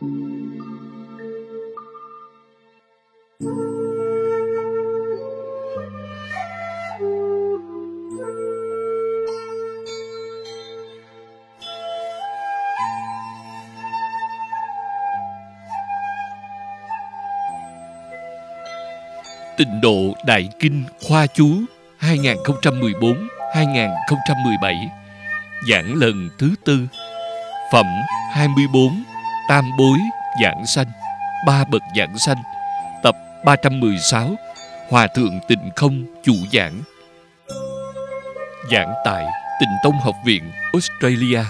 Tịnh độ Đại Kinh Khoa Chú 2014-2017, giảng lần thứ tư, phẩm 24, Tam Bối Giảng Sanh, Ba Bậc Giảng Sanh, tập 316, Hòa Thượng Tịnh Không chủ giảng. Giảng tại Tịnh Tông Học Viện Australia,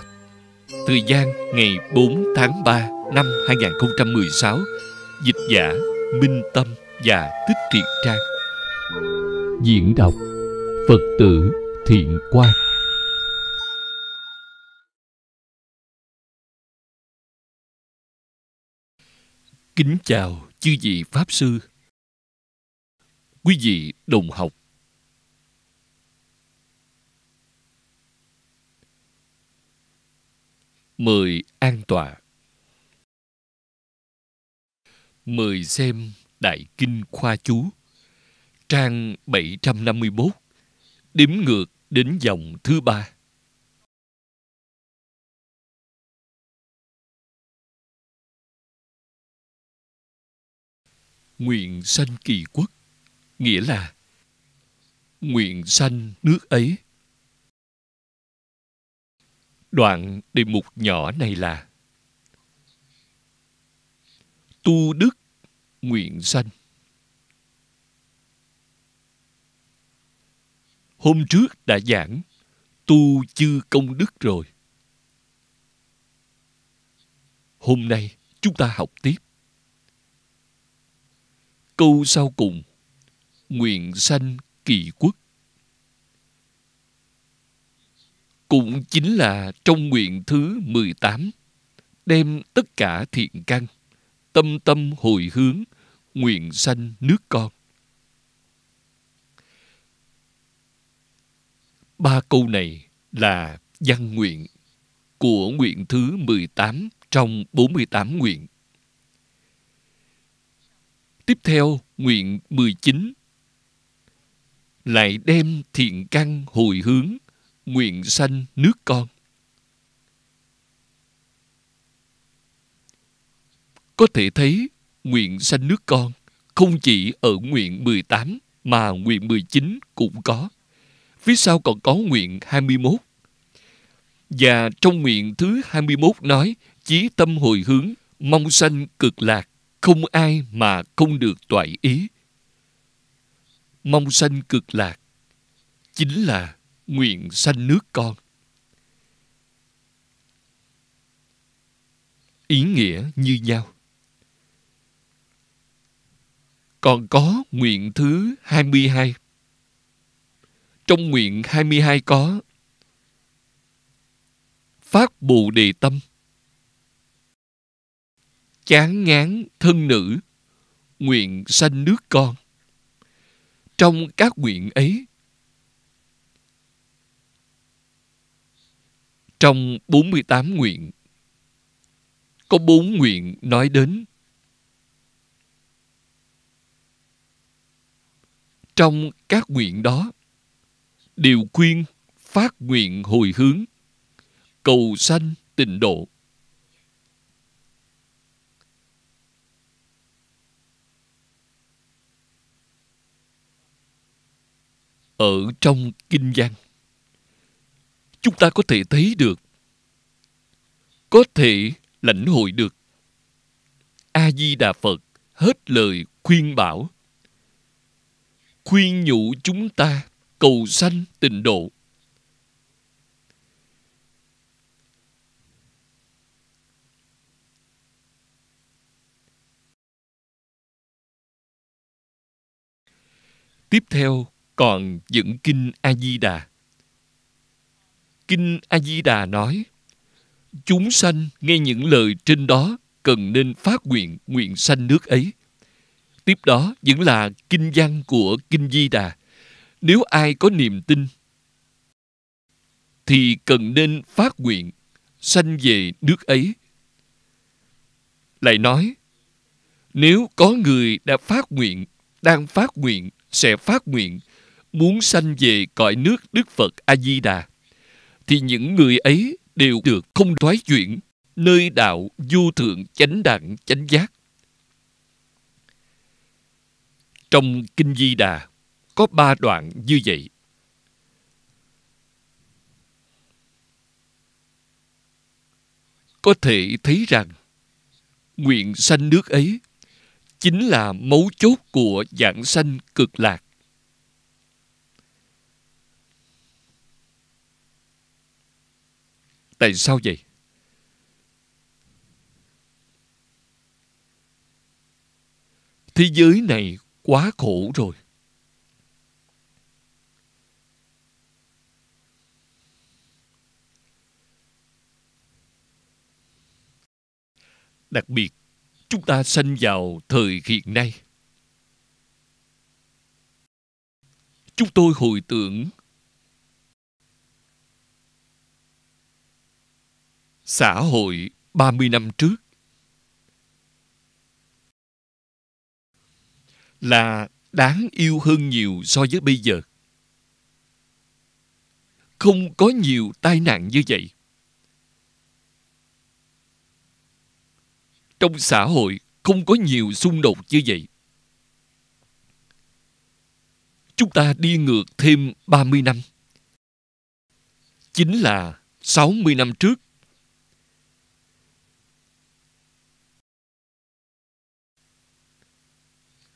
thời gian ngày 4 tháng 3 năm 2016, dịch giả Minh Tâm và Thích Thiện Trang. Diễn đọc Phật tử Thiện Quang. Kính chào chư vị Pháp Sư, quý vị đồng học. Mời an tọa. Mời xem Đại Kinh Khoa Chú, trang 751, đếm ngược đến dòng thứ 3. Nguyện sanh kỳ quốc, nghĩa là nguyện sanh nước ấy. Đoạn đề mục nhỏ này là tu đức nguyện sanh. Hôm trước đã giảng tu chư công đức rồi. Hôm nay chúng ta học tiếp. Câu sau cùng, nguyện sanh kỳ quốc, cũng chính là trong nguyện thứ 18, đem tất cả thiện căn, tâm tâm hồi hướng, nguyện sanh nước con. Ba câu này là văn nguyện của nguyện thứ 18 trong 48 nguyện. Tiếp theo, nguyện 19 lại đem thiện căn hồi hướng, nguyện sanh nước con. Có thể thấy nguyện sanh nước con không chỉ ở nguyện 18 mà nguyện 19 cũng có. Phía sau còn có nguyện 21. Và trong nguyện thứ 21 nói chí tâm hồi hướng, mong sanh cực lạc, không ai mà không được toại ý. Mong sanh cực lạc chính là nguyện sanh nước con. Ý nghĩa như nhau. Còn có nguyện thứ 22. Trong nguyện 22 có phát bồ đề tâm, chán ngán thân nữ, nguyện sanh nước con. Trong các nguyện ấy, trong 48 nguyện, có 4 nguyện nói đến. Trong các nguyện đó, đều khuyên phát nguyện hồi hướng, cầu sanh tịnh độ. Ở trong kinh văn, chúng ta có thể thấy được, có thể lãnh hội được A-di-đà Phật hết lời khuyên bảo, khuyên nhủ chúng ta cầu sanh tịnh độ. Tiếp theo còn dẫn kinh A-di-đà. Kinh A-di-đà nói, chúng sanh nghe những lời trên đó cần nên phát nguyện, nguyện sanh nước ấy. Tiếp đó vẫn là kinh văn của kinh Di Đà. Nếu ai có niềm tin thì cần nên phát nguyện sanh về nước ấy. lại nói: nếu có người đang phát nguyện, sẽ phát nguyện, muốn sanh về cõi nước Đức Phật A-di-đà, thì những người ấy đều được không thoái chuyển, nơi đạo vô thượng chánh đẳng chánh giác. Trong Kinh Di Đà có 3 đoạn như vậy. Có thể thấy rằng nguyện sanh nước ấy chính là mấu chốt của vãng sanh cực lạc. Tại sao vậy? Thế giới này quá khổ rồi. Đặc biệt, chúng ta sanh vào thời hiện nay. Chúng tôi hồi tưởng xã hội 30 năm trước là đáng yêu hơn nhiều so với bây giờ. Không có nhiều tai nạn như vậy. Trong xã hội không có nhiều xung đột như vậy. Chúng ta đi ngược thêm 30 năm. Chính là 60 năm trước.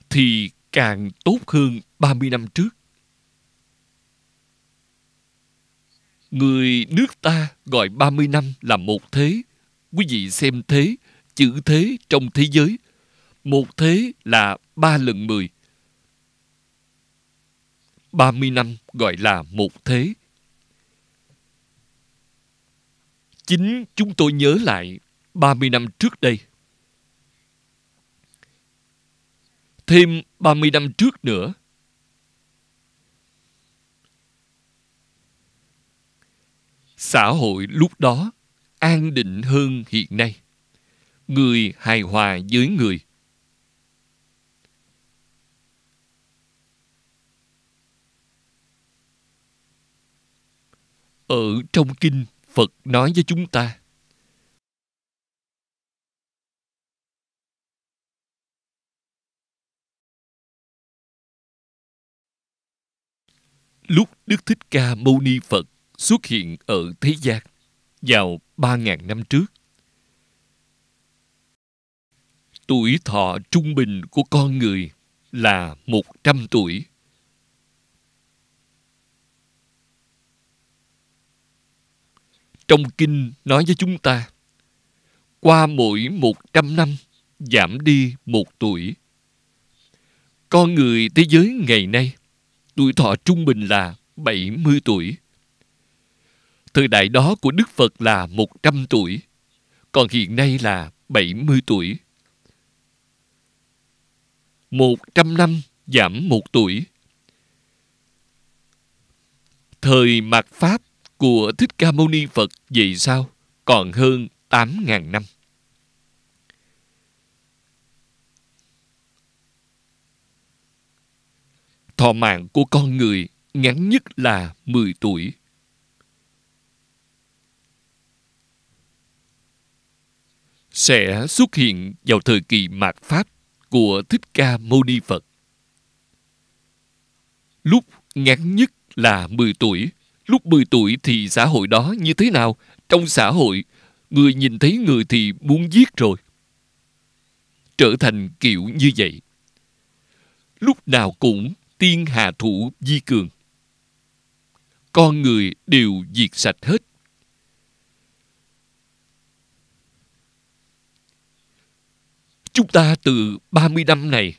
Thì càng tốt hơn 30 năm trước. Người nước ta gọi 30 năm là một thế. Quý vị xem thế, chữ thế trong thế giới. Một thế là 3 lần 10. 30 năm gọi là một thế. Chính chúng tôi nhớ lại 30 năm trước đây. Thêm 30 năm trước nữa. Xã hội lúc đó an định hơn hiện nay. Người hài hòa với người. Ở trong kinh, Phật nói với chúng ta: lúc Đức Thích Ca Mâu Ni Phật xuất hiện ở thế gian vào 3.000 năm trước, tuổi thọ trung bình của con người là 100 tuổi. Trong kinh nói với chúng ta, qua mỗi 100 năm giảm đi 1 tuổi. Con người thế giới ngày nay, tuổi thọ trung bình là 70 tuổi. Thời đại đó của Đức Phật là 100 tuổi, còn hiện nay là 70 tuổi. 100 năm giảm 1 tuổi. Thời mạt Pháp của Thích Ca Mâu Ni Phật vậy sao? Còn hơn 8.000 năm. Thọ mạng của con người ngắn nhất là 10 tuổi. Sẽ xuất hiện vào thời kỳ mạt Pháp của Thích Ca Mâu Ni Phật. Lúc ngắn nhất là 10 tuổi. Lúc 10 tuổi thì xã hội đó như thế nào? Trong xã hội, người nhìn thấy người thì muốn giết rồi. Trở thành kiểu như vậy. Lúc nào cũng tiên hạ thủ vi cường. Con người đều diệt sạch hết. Chúng ta từ 30 năm này,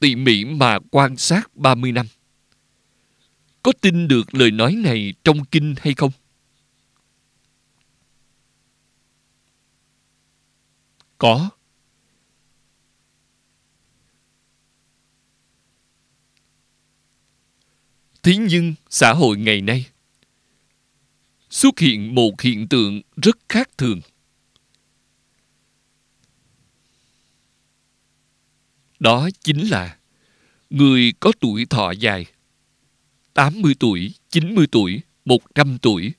tỉ mỉ mà quan sát 30 năm. Có tin được lời nói này trong kinh hay không? Có. Thế nhưng xã hội ngày nay xuất hiện một hiện tượng rất khác thường. Đó chính là người có tuổi thọ dài, 80 tuổi, 90 tuổi, 100 tuổi.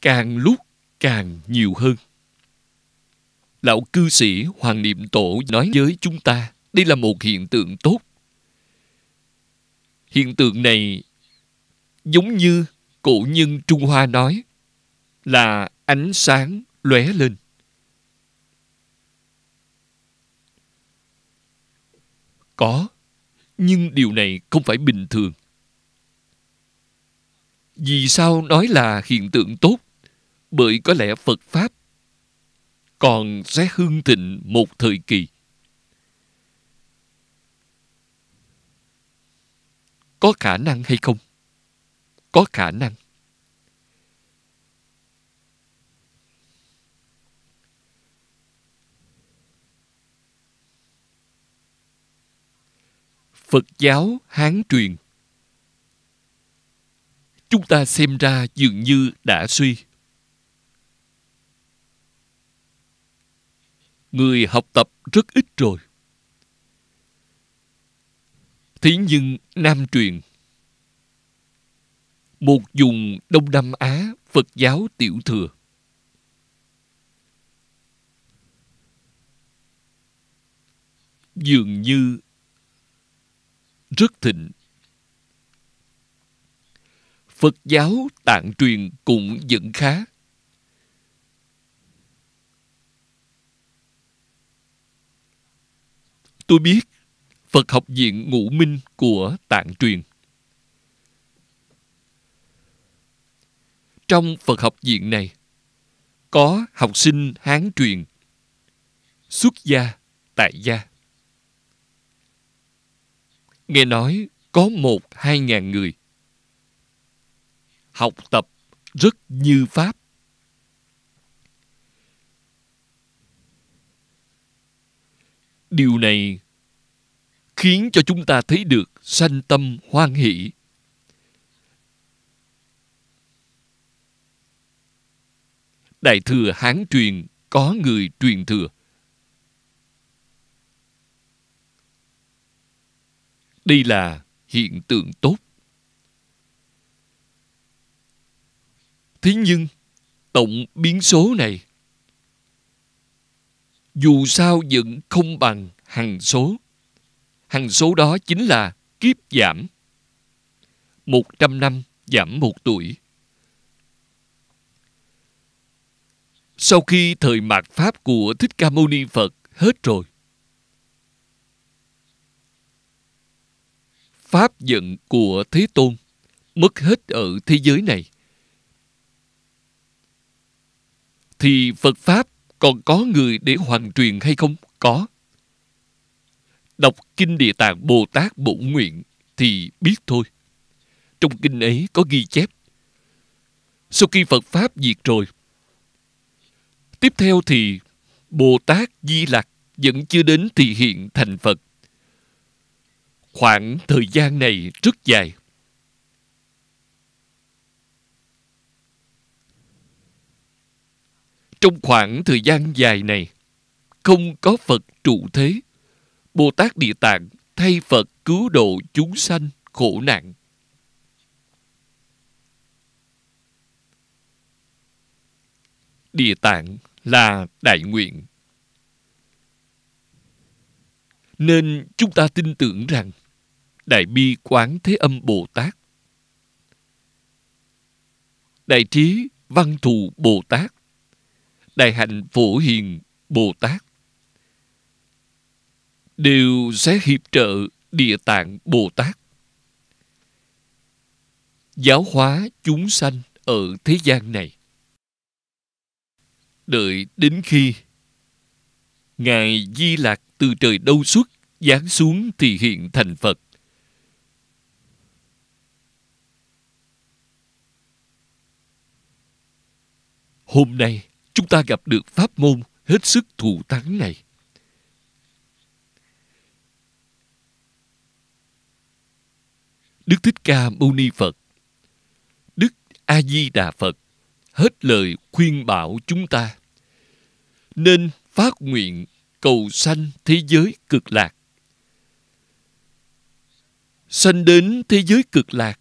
Càng lúc càng nhiều hơn. Lão cư sĩ Hoàng Niệm Tổ nói với chúng ta, đây là một hiện tượng tốt. Hiện tượng này giống như cổ nhân Trung Hoa nói là ánh sáng lóe lên. Có, nhưng điều này không phải bình thường. Vì sao nói là hiện tượng tốt? Bởi có lẽ Phật Pháp còn sẽ hưng thịnh một thời kỳ. Có khả năng hay không? Có khả năng. Phật giáo Hán truyền, chúng ta xem ra dường như đã suy. Người học tập rất ít rồi. Thế nhưng Nam truyền, một vùng Đông Nam Á Phật giáo tiểu thừa, dường như rất thịnh. Phật giáo Tạng truyền cũng vẫn khá. Tôi biết Phật học viện Ngũ Minh của Tạng truyền. Trong Phật học viện này, có học sinh Hán truyền, xuất gia, tại gia. Nghe nói có 1-2 ngàn người. Học tập rất như Pháp. Điều này khiến cho chúng ta thấy được sanh tâm hoan hỷ. Đại thừa Hán truyền có người truyền thừa. Đây là hiện tượng tốt. Thế nhưng, tổng biến số này dù sao vẫn không bằng hằng số. Hằng số đó chính là kiếp giảm. 100 năm giảm 1 tuổi. Sau khi thời mạt Pháp của Thích Ca Mâu Ni Phật hết rồi, Pháp vận của Thế Tôn mất hết ở thế giới này, thì Phật Pháp còn có người để hoàn truyền hay không? Có. Đọc Kinh Địa Tạng Bồ Tát Bổn Nguyện thì biết thôi. Trong kinh ấy có ghi chép. Sau khi Phật Pháp diệt rồi, tiếp theo thì Bồ Tát Di Lặc vẫn chưa đến thì hiện thành Phật. Khoảng thời gian này rất dài. Trong khoảng thời gian dài này, không có Phật trụ thế. Bồ Tát Địa Tạng thay Phật cứu độ chúng sanh khổ nạn. Địa Tạng là đại nguyện. Nên chúng ta tin tưởng rằng Đại Bi Quán Thế Âm Bồ Tát, Đại Trí Văn Thù Bồ Tát, Đại Hạnh Phổ Hiền Bồ Tát đều sẽ hiệp trợ Địa Tạng Bồ Tát giáo hóa chúng sanh ở thế gian này. Đợi đến khi Ngài Di Lặc từ trời Đâu Xuất giáng xuống thì hiện thành Phật. Hôm nay chúng ta gặp được pháp môn hết sức thù thắng này. Đức Thích Ca Mâu Ni Phật, Đức A Di Đà Phật hết lời khuyên bảo chúng ta nên phát nguyện cầu sanh thế giới cực lạc. Sanh đến thế giới cực lạc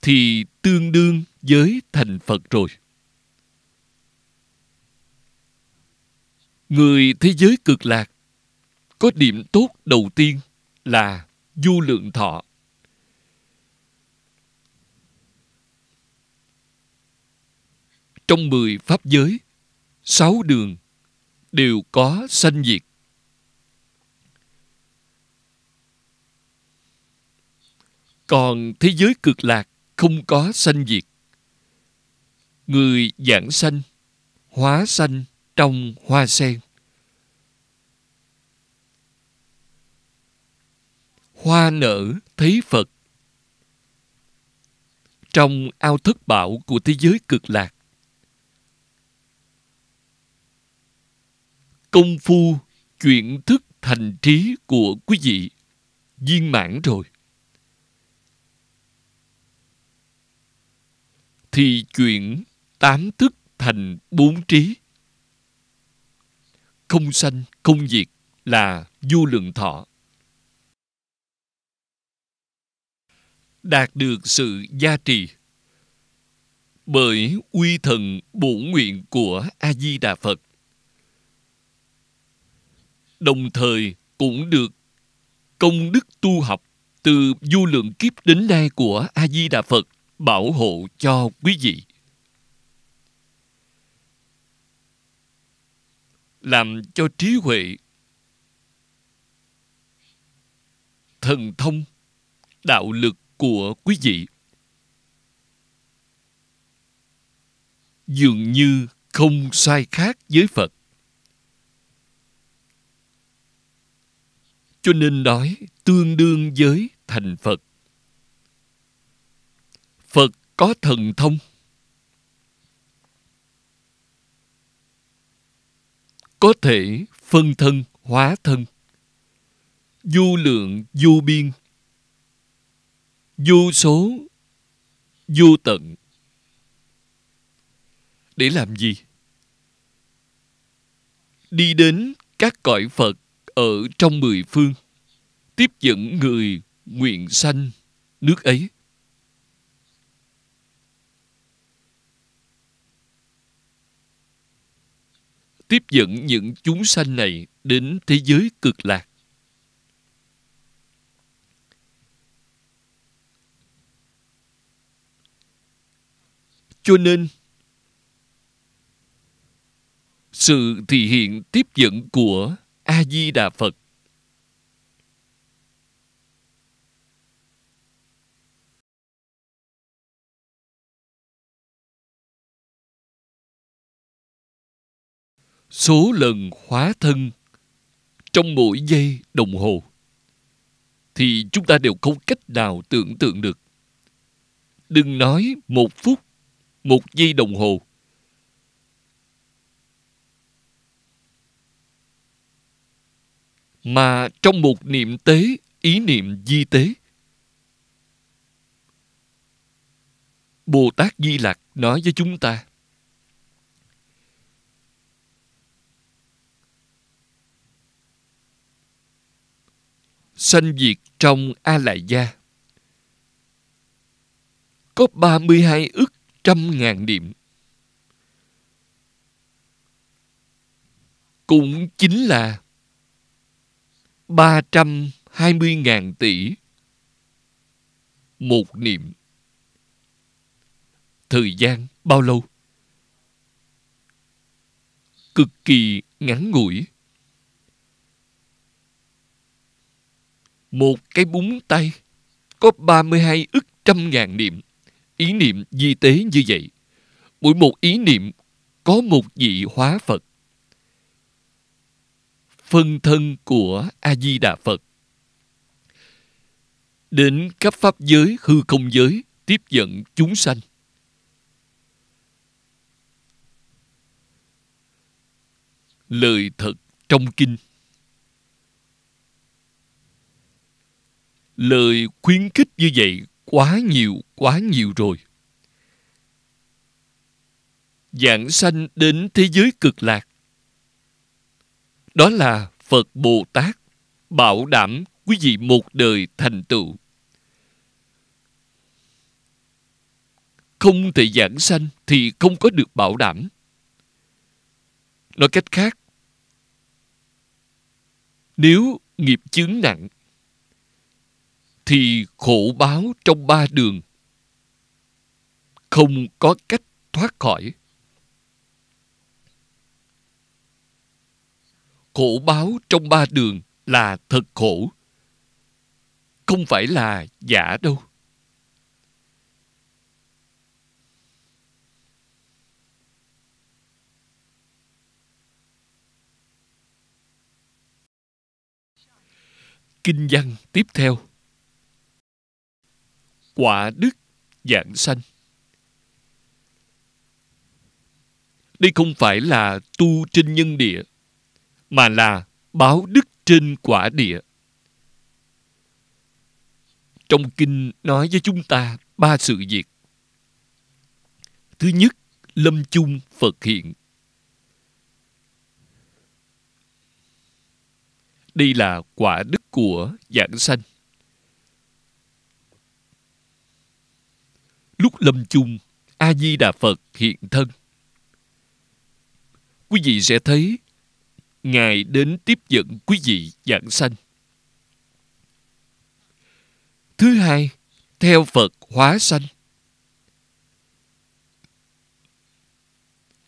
thì tương đương với thành Phật rồi. Người thế giới cực lạc có điểm tốt đầu tiên là vô lượng thọ. Trong 10 pháp giới, 6 đường đều có sanh diệt. Còn thế giới cực lạc không có sanh diệt. Người giảng sanh, hóa sanh trong hoa sen. Hoa nở thấy Phật. Trong ao thất bảo của thế giới cực lạc, công phu chuyển thức thành trí của quý vị viên mãn rồi thì chuyển 8 thức thành 4 trí. Không sanh, không diệt là vô lượng thọ. Đạt được sự gia trì bởi uy thần bổ nguyện của A-di-đà Phật, đồng thời cũng được công đức tu học từ vô lượng kiếp đến nay của A-di-đà Phật bảo hộ cho quý vị, làm cho trí huệ, thần thông, đạo lực của quý vị dường như không sai khác với Phật. Cho nên nói tương đương với thành Phật. Phật có thần thông, có thể phân thân hóa thân, vô lượng vô biên, vô số vô tận. Để làm gì? Đi đến các cõi Phật ở trong 10 phương, tiếp dẫn người nguyện sanh nước ấy. Tiếp dẫn những chúng sanh này đến thế giới cực lạc. Cho nên, sự thị hiện tiếp dẫn của A-di-đà Phật số lần hóa thân trong mỗi giây đồng hồ thì chúng ta đều không cách nào tưởng tượng được. Đừng nói 1 phút, 1 giây đồng hồ. Mà trong một niệm tế, ý niệm di tế, Bồ Tát Di Lặc nói với chúng ta: sanh diệt trong A-lại gia có 32 ức trăm ngàn niệm, cũng chính là 320.000 tỷ một niệm. Thời gian bao lâu? Cực kỳ ngắn ngủi. Một cái búng tay có 32 ức trăm ngàn niệm, ý niệm di tế như vậy. Mỗi một ý niệm có một vị hóa Phật, phân thân của A-di-đà Phật, đến các pháp giới hư không giới tiếp dẫn chúng sanh. Lời thật trong kinh, lời khuyến khích như vậy quá nhiều rồi. Giảng sanh đến thế giới cực lạc, đó là Phật Bồ Tát, bảo đảm quý vị một đời thành tựu. Không thể giảng sanh thì không có được bảo đảm. Nói cách khác, nếu nghiệp chướng nặng thì khổ báo trong ba đường không có cách thoát khỏi. Khổ báo trong ba đường là thật khổ, không phải là giả đâu. Kinh văn tiếp theo. Quả đức vãng sanh. Đây không phải là tu trên nhân địa, mà là báo đức trên quả địa. Trong kinh nói với chúng ta ba sự việc. Thứ nhất, lâm chung Phật hiện. Đây là quả đức của vãng sanh. Lúc lâm chung, A-di-đà Phật hiện thân. Quý vị sẽ thấy Ngài đến tiếp dẫn quý vị vãng sanh. Thứ hai, theo Phật hóa sanh.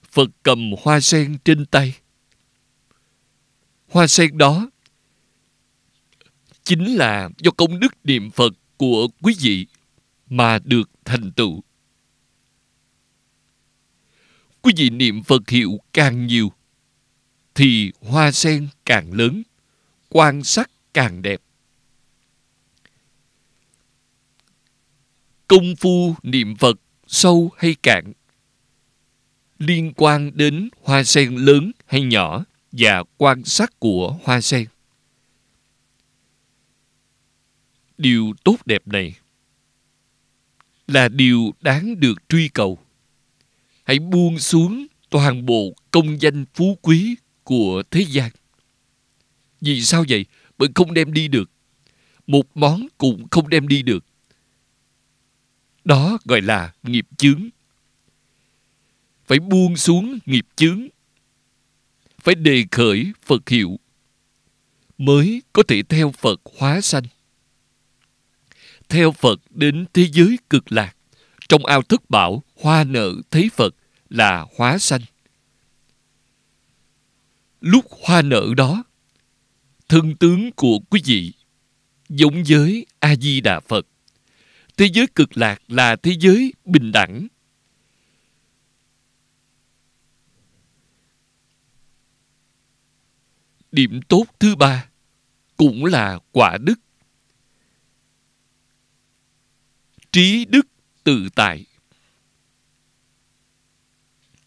Phật cầm hoa sen trên tay. Hoa sen đó chính là do công đức niệm Phật của quý vị mà được thành tựu. Quý vị niệm Phật hiệu càng nhiều thì hoa sen càng lớn, quan sắc càng đẹp. Công phu niệm Phật sâu hay cạn liên quan đến hoa sen lớn hay nhỏ và quan sát của hoa sen. Điều tốt đẹp này là điều đáng được truy cầu. Hãy buông xuống toàn bộ công danh phú quý của thế gian. Vì sao vậy? Bởi không đem đi được. Một món cũng không đem đi được. Đó gọi là nghiệp chướng. Phải buông xuống nghiệp chướng, phải đề khởi Phật hiệu mới có thể theo Phật hóa sanh, theo Phật đến thế giới cực lạc. Trong ao thất bảo, hoa nở thấy Phật là hóa sanh. Lúc hoa nở đó, thân tướng của quý vị giống với A-di-đà Phật. Thế giới cực lạc là thế giới bình đẳng. Điểm tốt thứ ba cũng là quả đức. Trí đức tự tại.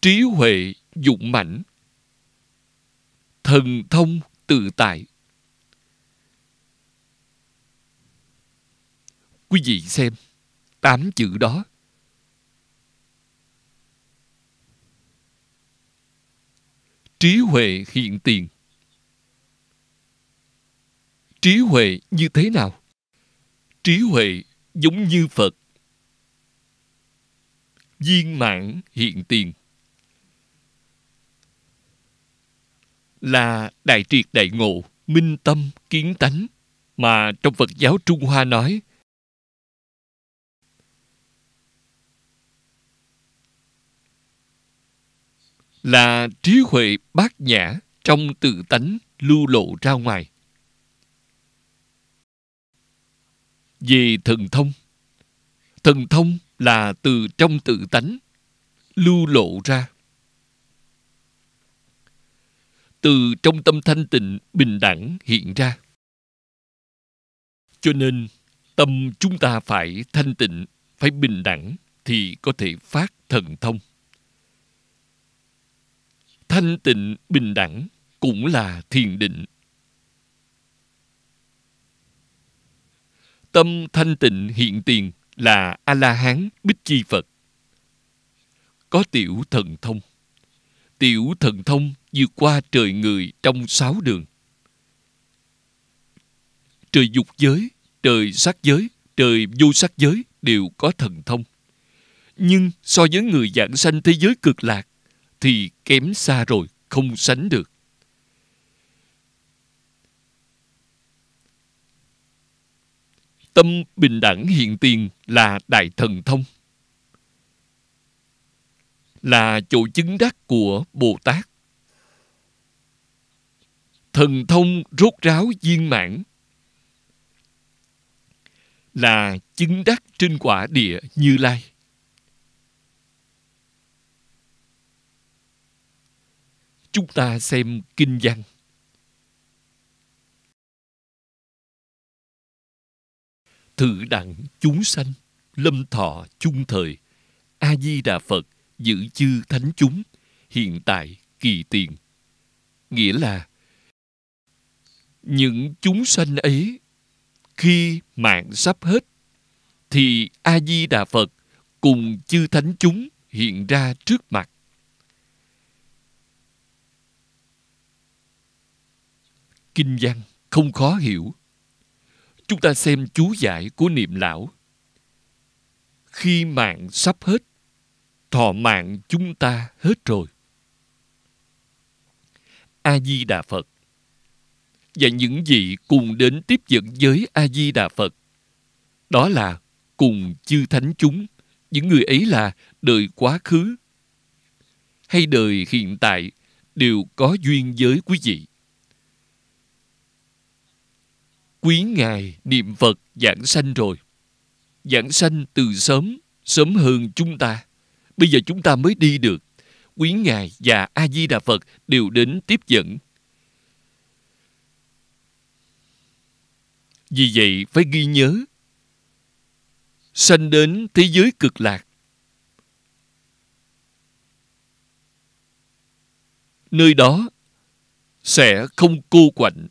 Trí huệ dũng mãnh. Thần thông tự tại. Quý vị xem, 8 chữ đó. Trí huệ hiện tiền. Trí huệ như thế nào? Trí huệ giống như Phật. Viên mãn hiện tiền. Là đại triệt đại ngộ, minh tâm kiến tánh mà trong Phật giáo Trung Hoa nói là trí huệ bát nhã trong tự tánh lưu lộ ra ngoài. Về thần thông, thần thông là từ trong tự tánh lưu lộ ra. Từ trong tâm thanh tịnh bình đẳng hiện ra. Cho nên tâm chúng ta phải thanh tịnh, phải bình đẳng thì có thể phát thần thông. Thanh tịnh bình đẳng cũng là thiền định. Tâm thanh tịnh hiện tiền là A-la-hán Bích Chi Phật. Có tiểu thần thông. Tiểu thần thông vượt qua trời người trong 6 đường. trời dục giới, trời sắc giới, trời vô sắc giới đều có thần thông. Nhưng so với người vãng sanh thế giới cực lạc thì kém xa rồi, không sánh được. Tâm bình đẳng hiện tiền là đại thần thông, là chỗ chứng đắc của Bồ Tát. Thần thông rốt ráo viên mãn là chứng đắc trên quả địa Như Lai. Chúng ta xem kinh văn. Thử đặng chúng sanh, lâm thọ chung thời, A-di-đà Phật giữ chư thánh chúng, hiện tại kỳ tiền. Nghĩa là những chúng sanh ấy khi mạng sắp hết thì A-di-đà Phật cùng chư thánh chúng hiện ra trước mặt. Kinh văn không khó hiểu. Chúng ta xem chú giải của Niệm Lão. Khi mạng sắp hết, thọ mạng chúng ta hết rồi. A-di-đà Phật và những vị cùng đến tiếp dẫn với A-di-đà Phật, đó là cùng chư thánh chúng. Những người ấy là đời quá khứ hay đời hiện tại đều có duyên với quý vị. Quý Ngài niệm Phật giảng sanh rồi. Giảng sanh từ sớm, sớm hơn chúng ta. Bây giờ chúng ta mới đi được. Quý Ngài và A-di-đà Phật đều đến tiếp dẫn. Vì vậy phải ghi nhớ, sanh đến thế giới cực lạc, nơi đó sẽ không cô quạnh,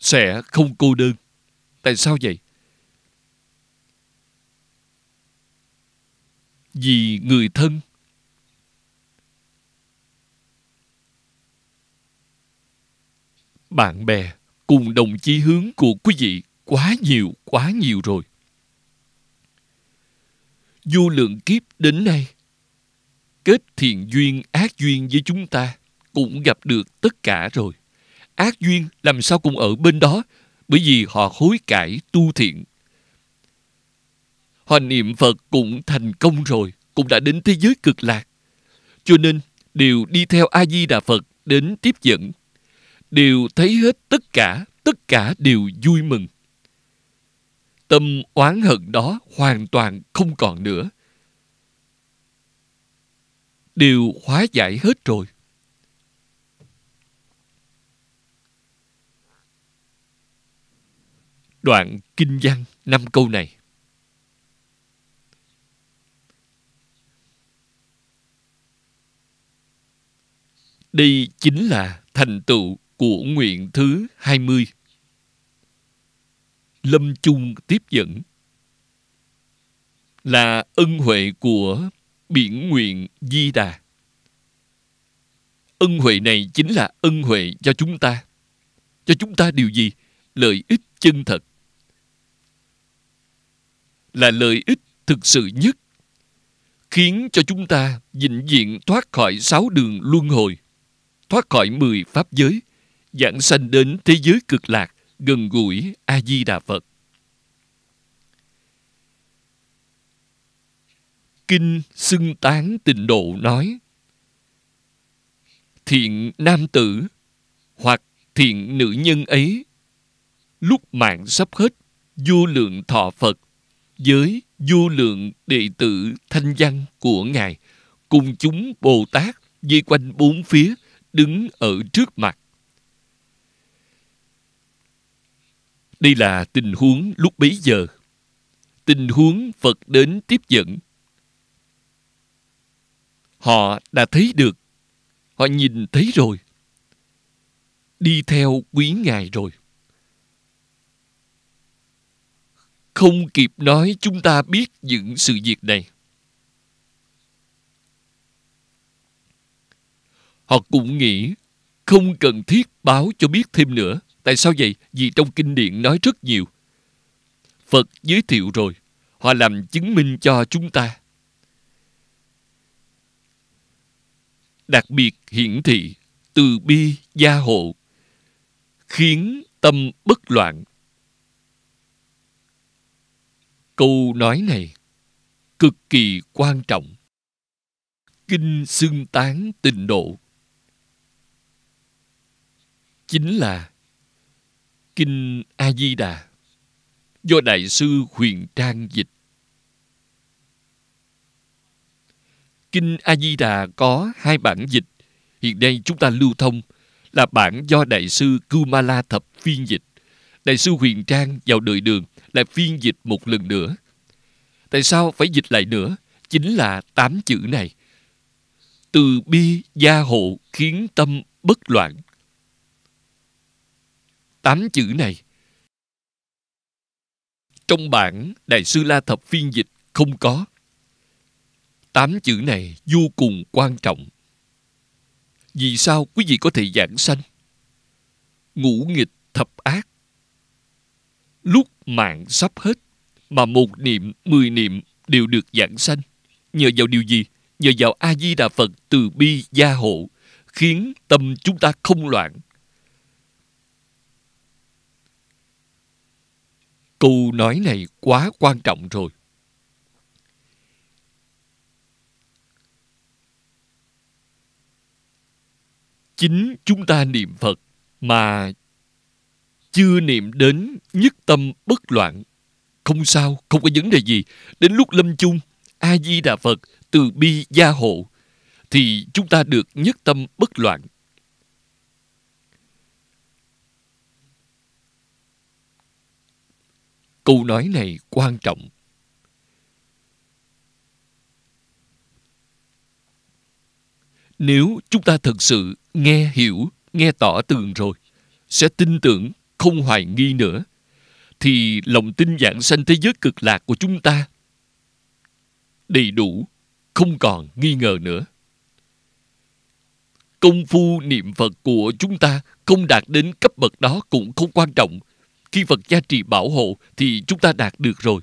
sẽ không cô đơn. Tại sao vậy? Vì người thân bạn bè cùng đồng chí hướng của quý vị quá nhiều rồi. Vô lượng kiếp đến nay kết thiện duyên ác duyên với chúng ta cũng gặp được tất cả rồi. Ác duyên làm sao cũng ở bên đó, bởi vì họ hối cải tu thiện. Họ niệm Phật cũng thành công rồi, cũng đã đến thế giới cực lạc. Cho nên đều đi theo A-di-đà Phật đến tiếp dẫn, đều thấy hết tất cả đều vui mừng. Tâm oán hận đó hoàn toàn không còn nữa, đều hóa giải hết rồi. Đoạn kinh văn 5 câu này. Đây chính là thành tựu của nguyện thứ 20. Lâm chung tiếp dẫn là ân huệ của Biển Nguyện Di Đà. Ân huệ này chính là ân huệ cho chúng ta. Cho chúng ta điều gì? Lợi ích chân thật, là lợi ích thực sự nhất, khiến cho chúng ta vĩnh viễn thoát khỏi 6 đường luân hồi, thoát khỏi 10 pháp giới, vãng sanh đến thế giới cực lạc, gần gũi A-di-đà Phật. Kinh Xưng Tán Tịnh Độ nói: thiện nam tử hoặc thiện nữ nhân ấy, lúc mạng sắp hết, vô lượng thọ Phật với vô lượng đệ tử thanh văn của Ngài cùng chúng Bồ Tát vây quanh bốn phía đứng ở trước mặt. Đây là tình huống lúc bấy giờ, tình huống Phật đến tiếp dẫn. Họ đã thấy được, họ nhìn thấy rồi, đi theo quý Ngài rồi. Không kịp nói chúng ta biết những sự việc này. Họ cũng nghĩ không cần thiết báo cho biết thêm nữa. Tại sao vậy? Vì trong kinh điển nói rất nhiều. Phật giới thiệu rồi, họ làm chứng minh cho chúng ta. Đặc biệt hiển thị, từ bi gia hộ, khiến tâm bất loạn. Câu nói này cực kỳ quan trọng. Kinh xưng tán tịnh độ chính là Kinh A-di-đà do Đại sư Huyền Trang dịch. Kinh A-di-đà có hai bản dịch. Hiện nay chúng ta lưu thông là bản do Đại sư Kumala Thập phiên dịch. Đại sư Huyền Trang vào đời Đường lại phiên dịch một lần nữa. Tại sao phải dịch lại nữa? Chính là 8 chữ này. Từ bi gia hộ khiến tâm bất loạn. 8 chữ này trong bản Đại sư La Thập phiên dịch không có. 8 chữ này vô cùng quan trọng. Vì sao quý vị có thể giảng sanh? Ngũ nghịch thập ác, lúc mạng sắp hết mà một niệm, 10 niệm đều được giảng sanh. Nhờ vào điều gì? Nhờ vào A-di-đà Phật từ bi gia hộ, khiến tâm chúng ta không loạn. Câu nói này quá quan trọng rồi. Chính chúng ta niệm Phật mà chưa niệm đến nhất tâm bất loạn, không sao, không có vấn đề gì. Đến lúc lâm chung, A-di-đà Phật từ bi gia hộ, thì chúng ta được nhất tâm bất loạn. Câu nói này quan trọng. Nếu chúng ta thật sự nghe hiểu, nghe tỏ tường rồi, sẽ tin tưởng, không hoài nghi nữa, thì lòng tin vãng sanh thế giới cực lạc của chúng ta đầy đủ, không còn nghi ngờ nữa. Công phu niệm Phật của chúng ta không đạt đến cấp bậc đó cũng không quan trọng. Khi Phật gia trì bảo hộ thì chúng ta đạt được rồi.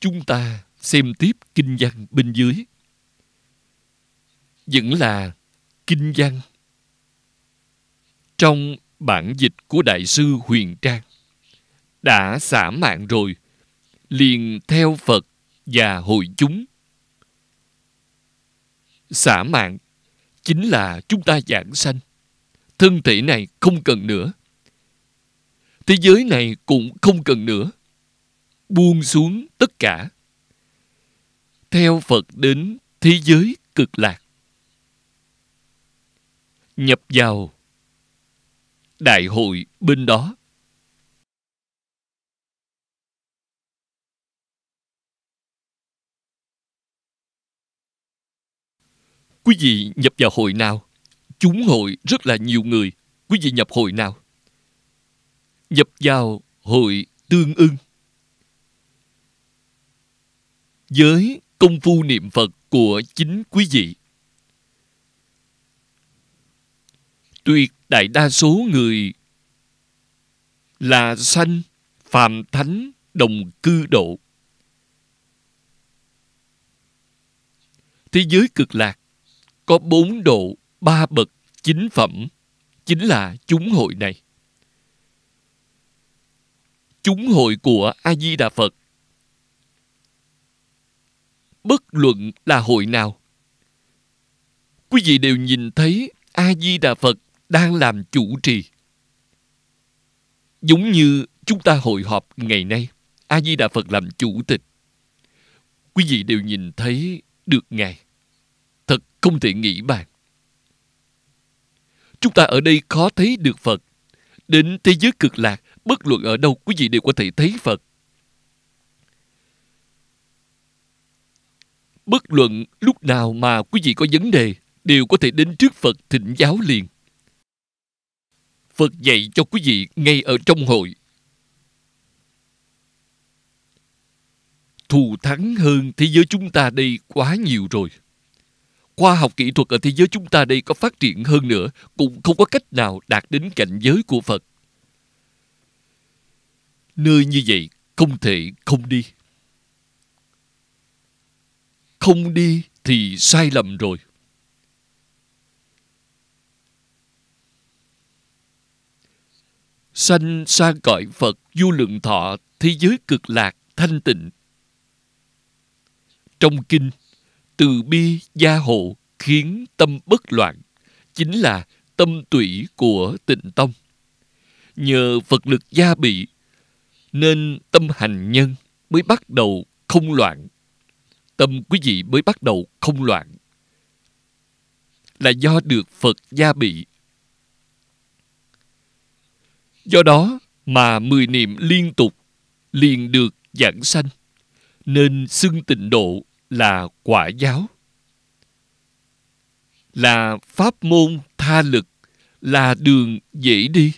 Chúng ta xem tiếp kinh văn bên dưới. Vẫn là kinh văn trong bản dịch của Đại sư Huyền Trang. Đã xả mạng rồi, liền theo Phật và hội chúng. Xả mạng chính là chúng ta giảng sanh. Thân thể này không cần nữa, thế giới này cũng không cần nữa. Buông xuống tất cả, theo Phật đến thế giới cực lạc, nhập vào đại hội bên đó. Quý vị nhập vào hội nào? Chúng hội rất là nhiều người. Quý vị nhập hội nào? Nhập vào hội tương ưng với công phu niệm Phật của chính quý vị. Tuyệt đại đa số người là sanh phàm thánh đồng cư độ. Thế giới cực lạc có 4 độ 3 bậc chính phẩm, chính là chúng hội này. Chúng hội của A-di-đà Phật, bất luận là hội nào, quý vị đều nhìn thấy A-di-đà Phật đang làm chủ trì. Giống như chúng ta hội họp ngày nay, A-di-đà Phật làm chủ tịch. Quý vị đều nhìn thấy được Ngài. Thật không thể nghĩ bàn. Chúng ta ở đây khó thấy được Phật. Đến thế giới cực lạc, bất luận ở đâu, quý vị đều có thể thấy Phật. Bất luận lúc nào mà quý vị có vấn đề, đều có thể đến trước Phật thỉnh giáo liền. Phật dạy cho quý vị ngay ở trong hội. Thù thắng hơn thế giới chúng ta đây quá nhiều rồi. Khoa học kỹ thuật ở thế giới chúng ta đây có phát triển hơn nữa cũng không có cách nào đạt đến cảnh giới của Phật. Nơi như vậy không thể không đi. Không đi thì sai lầm rồi. Sanh sang cõi Phật vô lượng thọ, thế giới cực lạc thanh tịnh. Trong kinh, từ bi gia hộ khiến tâm bất loạn, chính là tâm tủy của Tịnh Tông. Nhờ Phật lực gia bị, nên tâm hành nhân mới bắt đầu không loạn. Tâm quý vị mới bắt đầu không loạn là do được Phật gia bị. Do đó mà 10 niệm liên tục liền được giảng sanh, nên xưng Tịnh Độ là quả giáo, là pháp môn tha lực, là đường dễ đi,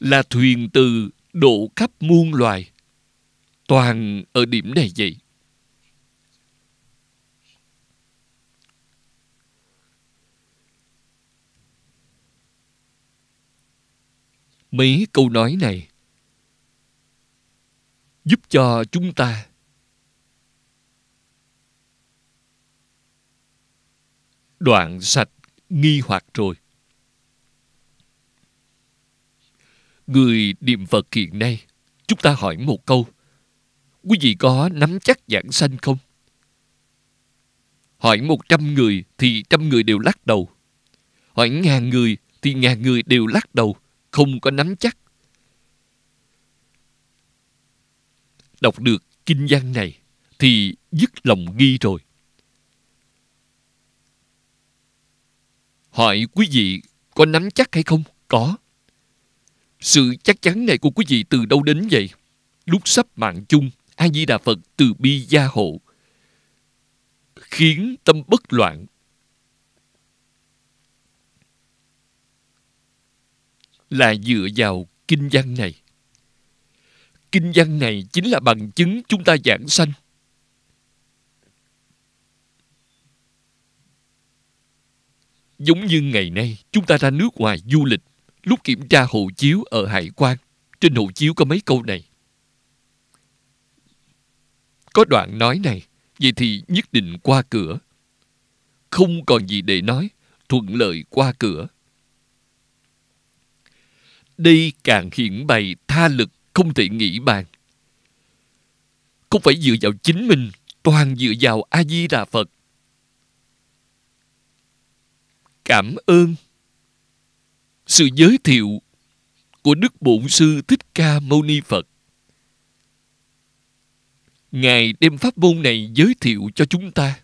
là thuyền từ độ khắp muôn loài. Toàn ở điểm này vậy. Mấy câu nói này giúp cho chúng ta đoạn sạch nghi hoặc rồi. Người niệm Phật hiện nay, chúng ta hỏi một câu: quý vị có nắm chắc giảng sanh không? Hỏi 100 người thì 100 người đều lắc đầu. Hỏi 1000 người thì 1000 người đều lắc đầu, không có nắm chắc. Đọc được kinh văn này thì dứt lòng nghi rồi. Hỏi quý vị có nắm chắc hay không? Có. Sự chắc chắn này của quý vị từ đâu đến vậy? Lúc sắp mạng chung, A-di-đà Phật từ bi gia hộ, khiến tâm bất loạn. Là dựa vào kinh văn này. Kinh văn này chính là bằng chứng chúng ta giảng sanh. Giống như ngày nay, chúng ta ra nước ngoài du lịch, lúc kiểm tra hộ chiếu ở hải quan, trên hộ chiếu có mấy câu này. Có đoạn nói này, vậy thì nhất định qua cửa. Không còn gì để nói, thuận lợi qua cửa. Đây càng hiển bày tha lực không thể nghĩ bàn. Không phải dựa vào chính mình, toàn dựa vào A-di-đà Phật. Cảm ơn sự giới thiệu của Đức Bổn Sư Thích Ca Mâu Ni Phật. Ngài đem pháp môn này giới thiệu cho chúng ta,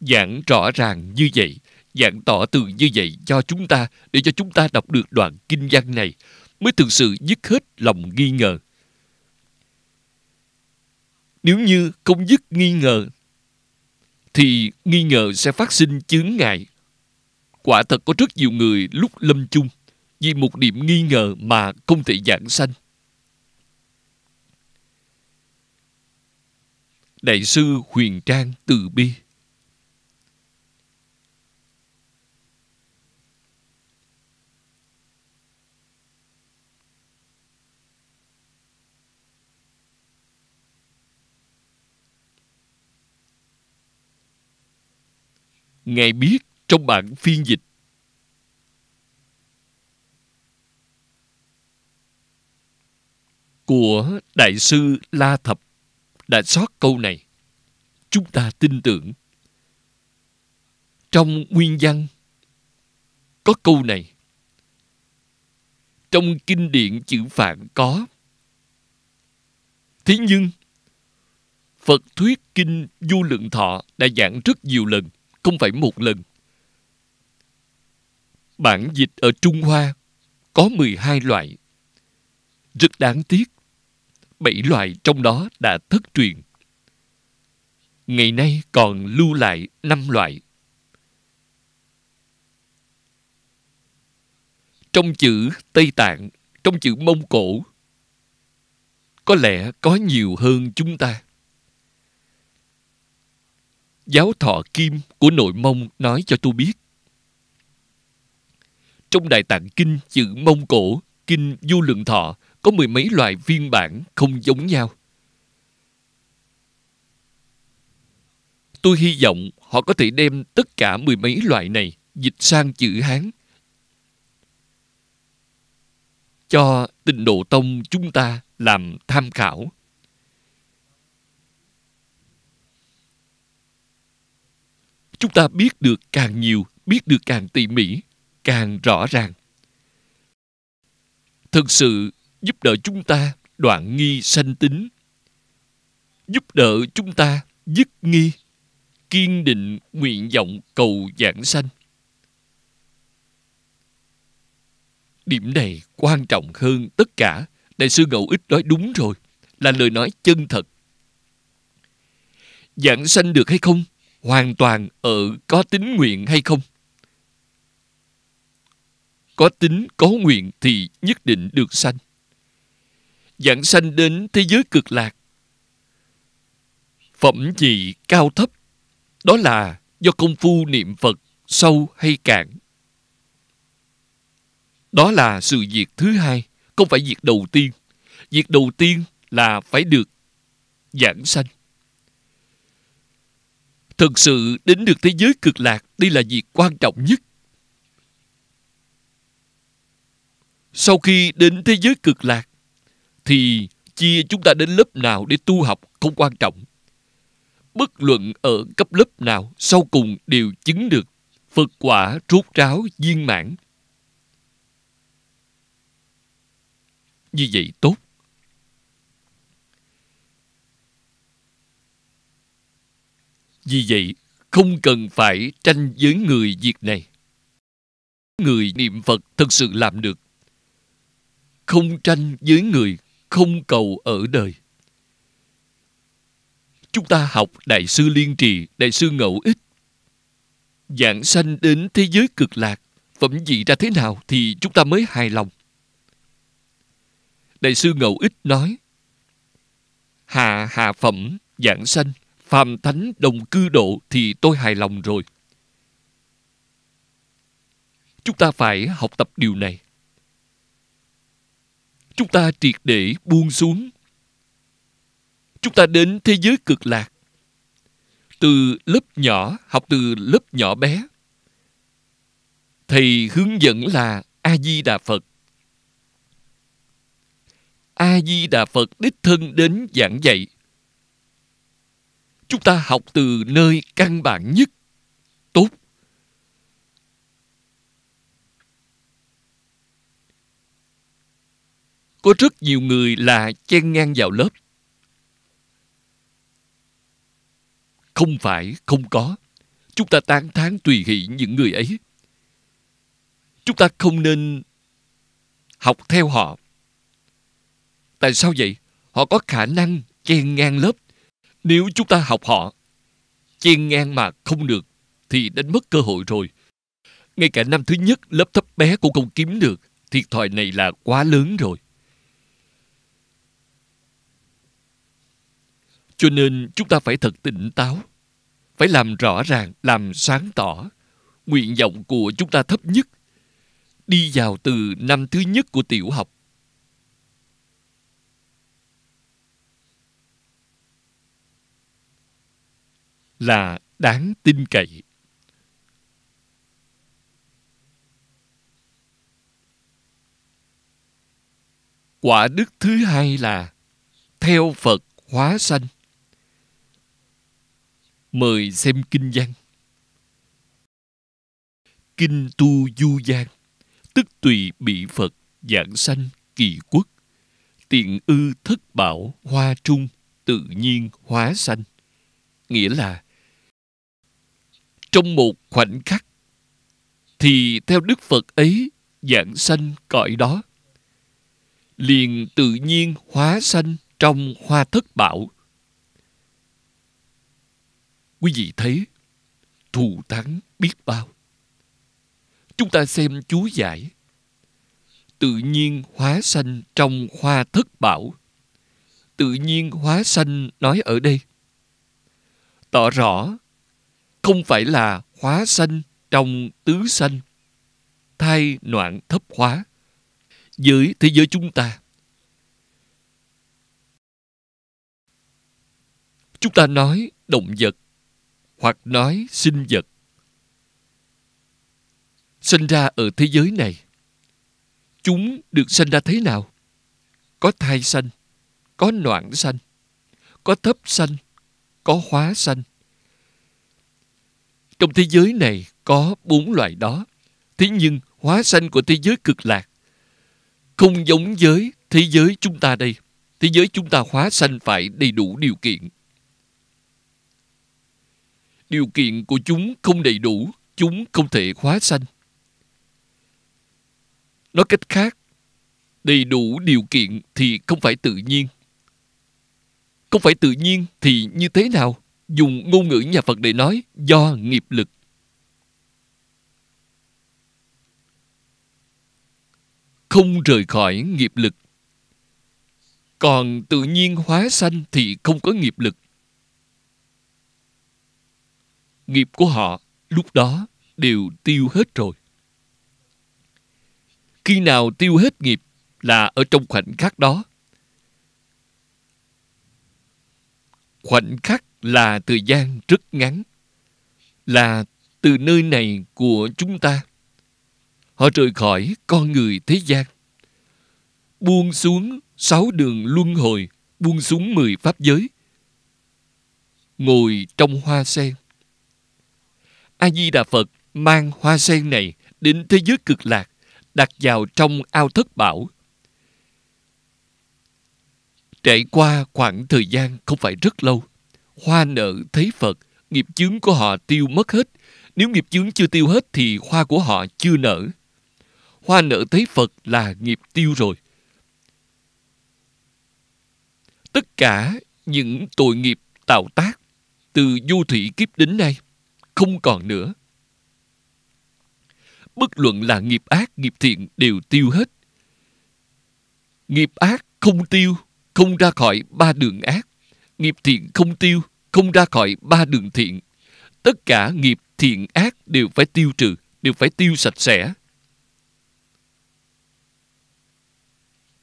giảng rõ ràng như vậy, giảng tỏ tường như vậy cho chúng ta, để cho chúng ta đọc được đoạn kinh văn này mới thực sự dứt hết lòng nghi ngờ. Nếu như không dứt nghi ngờ thì nghi ngờ sẽ phát sinh chướng ngại. Quả thật có rất nhiều người lúc lâm chung vì một điểm nghi ngờ mà không thể giảng sanh. Đại sư Huyền Trang từ bi ngài biết trong bản phiên dịch của Đại sư La Thập đã sót câu này. Chúng ta tin tưởng trong nguyên văn có câu này, trong kinh điển chữ Phạn có. Thế nhưng Phật thuyết kinh Vô Lượng Thọ đã giảng rất nhiều lần, không phải một lần. Bản dịch ở Trung Hoa có 12 loại. Rất đáng tiếc, 7 loại trong đó đã thất truyền. Ngày nay còn lưu lại 5 loại. trong chữ Tây Tạng, trong chữ Mông Cổ có lẽ có nhiều hơn chúng ta. Giáo Thọ Kim của nội Mông nói cho tôi biết, trong Đại Tạng Kinh chữ Mông Cổ, Kinh Vô Lượng Thọ có mười mấy loại phiên bản không giống nhau. Tôi hy vọng họ có thể đem tất cả mười mấy loại này dịch sang chữ Hán cho Tịnh Độ Tông chúng ta làm tham khảo. Chúng ta biết được càng nhiều, biết được càng tỉ mỉ, càng rõ ràng. Thực sự giúp đỡ chúng ta đoạn nghi sanh tính, giúp đỡ chúng ta dứt nghi, kiên định nguyện vọng cầu vãng sanh. Điểm này quan trọng hơn tất cả. Đại sư Ngẫu Ích nói đúng rồi, là lời nói chân thật. Vãng sanh được hay không, hoàn toàn ở có tín nguyện hay không. Có tín, có nguyện thì nhất định được sanh. Vãng sanh đến thế giới cực lạc, phẩm vị cao thấp, đó là do công phu niệm Phật sâu hay cạn. Đó là sự việc thứ hai, không phải việc đầu tiên. Việc đầu tiên là phải được vãng sanh. Thực sự đến được thế giới cực lạc, đây là việc quan trọng nhất. Sau khi đến thế giới cực lạc, thì chia chúng ta đến lớp nào để tu học không quan trọng. Bất luận ở cấp lớp nào, sau cùng đều chứng được Phật quả rốt ráo viên mãn. Như vậy tốt. Vì vậy, không cần phải tranh với người việc này. Người niệm Phật thật sự làm được. Không tranh với người, không cầu ở đời. Chúng ta học Đại sư Liên Trì, Đại sư Ngẫu Ích. Vãng sanh đến thế giới cực lạc, phẩm vị ra thế nào thì chúng ta mới hài lòng. Đại sư Ngẫu Ích nói, hạ hạ phẩm vãng sanh, phàm thánh đồng cư độ thì tôi hài lòng rồi. Chúng ta phải học tập điều này. Chúng ta triệt để buông xuống. Chúng ta đến thế giới cực lạc. Từ lớp nhỏ, học từ lớp nhỏ bé. Thầy hướng dẫn là A-di-đà Phật. A-di-đà Phật đích thân đến giảng dạy. Chúng ta học từ nơi căn bản nhất. Tốt. Có rất nhiều người là chen ngang vào lớp. Không phải không có. Chúng ta tán thán tùy hỷ những người ấy. Chúng ta không nên học theo họ. Tại sao vậy? Họ có khả năng chen ngang lớp. Nếu chúng ta học họ, chen ngang mà không được, thì đánh mất cơ hội rồi. Ngay cả năm thứ nhất, lớp thấp bé cũng không kiếm được. Thiệt thòi này là quá lớn rồi. Cho nên chúng ta phải thật tỉnh táo. Phải làm rõ ràng, làm sáng tỏ. Nguyện vọng của chúng ta thấp nhất. Đi vào từ năm thứ nhất của tiểu học. Là đáng tin cậy. Quả đức thứ hai là theo Phật hóa sanh. Mời xem kinh văn. Kinh Tu Du Giang, tức tùy bị Phật giảng sanh kỳ quốc, tiện ư thất bảo hoa trung, tự nhiên hóa sanh. Nghĩa là trong một khoảnh khắc thì theo Đức Phật ấy giảng sanh cõi đó, liền tự nhiên hóa sanh trong hoa thất bảo. Quý vị thấy thù thắng biết bao. Chúng ta xem chú giải. tự nhiên hóa sanh trong hoa thất bảo. Tự nhiên hóa sanh nói ở đây tỏ rõ không phải là hóa sanh trong tứ sanh, thai noạn thấp hóa. Với thế giới chúng ta, chúng ta nói động vật hoặc nói sinh vật sinh ra ở thế giới này, chúng được sinh ra thế nào? Có thai sanh, có noãn sanh, có thấp sanh, có hóa sanh. Trong thế giới này có 4 loại đó. Thế nhưng hóa sanh của thế giới cực lạc không giống với thế giới chúng ta đây. Thế giới chúng ta hóa sanh phải đầy đủ điều kiện. Điều kiện của chúng không đầy đủ, chúng không thể hóa sanh. Nói cách khác, đầy đủ điều kiện thì không phải tự nhiên. Không phải tự nhiên thì như thế nào? Dùng ngôn ngữ nhà Phật để nói, do nghiệp lực. Không rời khỏi nghiệp lực. Còn tự nhiên hóa sanh thì không có nghiệp lực. Nghiệp của họ lúc đó đều tiêu hết rồi. Khi nào tiêu hết nghiệp là ở trong khoảnh khắc đó. Khoảnh khắc là thời gian rất ngắn, là từ nơi này của chúng ta. Họ rời khỏi con người thế gian, buông xuống 6 đường luân hồi, buông xuống 10 pháp giới, ngồi trong hoa sen. A-di-đà Phật mang hoa sen này đến thế giới cực lạc, đặt vào trong ao thất bảo. Trải qua khoảng thời gian không phải rất lâu, hoa nở thấy Phật, nghiệp chướng của họ tiêu mất hết. Nếu nghiệp chướng chưa tiêu hết thì hoa của họ chưa nở. Hoa nở thấy Phật là nghiệp tiêu rồi. Tất cả những tội nghiệp tạo tác từ vô thủy kiếp đến nay không còn nữa. Bất luận là nghiệp ác, nghiệp thiện đều tiêu hết. Nghiệp ác không tiêu, không ra khỏi 3 đường ác. Nghiệp thiện không tiêu, không ra khỏi 3 đường thiện. Tất cả nghiệp thiện ác đều phải tiêu trừ, đều phải tiêu sạch sẽ.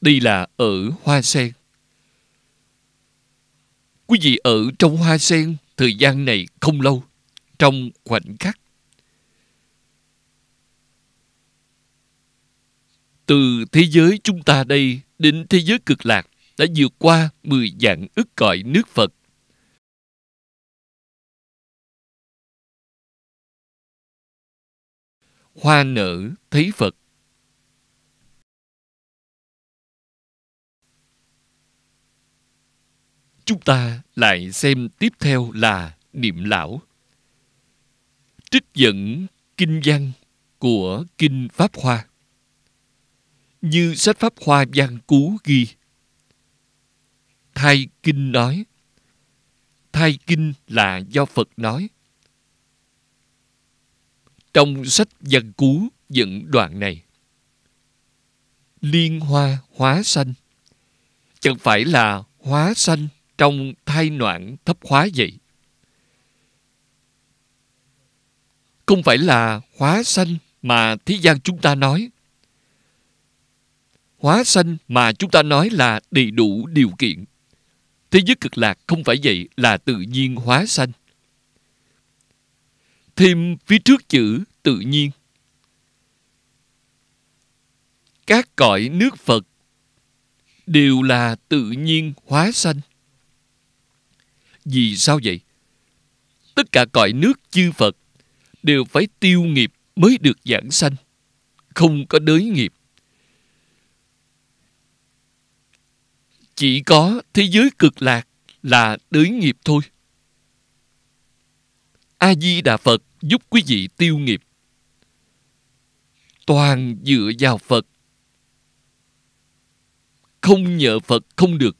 Đây là ở hoa sen. Quý vị ở trong hoa sen thời gian này không lâu, trong khoảnh khắc. Từ thế giới chúng ta đây đến thế giới cực lạc đã vượt qua 10 vạn ức cõi nước Phật. Hoa nở thấy Phật. Chúng ta lại xem tiếp theo là niệm lão. Trích dẫn kinh văn của Kinh Pháp Hoa. Như sách Pháp Hoa Văn Cú ghi, Thai Kinh nói. Thai Kinh là do Phật nói. Trong sách Văn Cú dẫn đoạn này. Liên hoa hóa sanh, chẳng phải là hóa sanh trong thai noạn thấp hóa vậy. Không phải là hóa sanh mà thế gian chúng ta nói. Hóa sanh mà chúng ta nói là đầy đủ điều kiện. Thế giới cực lạc không phải vậy, là tự nhiên hóa sanh. Thêm phía trước chữ tự nhiên. Các cõi nước Phật đều là tự nhiên hóa sanh. Vì sao vậy? Tất cả cõi nước chư Phật đều phải tiêu nghiệp mới được giảng sanh, không có đới nghiệp. Chỉ có thế giới cực lạc là đới nghiệp thôi. A-di-đà Phật giúp quý vị tiêu nghiệp. Toàn dựa vào Phật. Không nhờ Phật không được.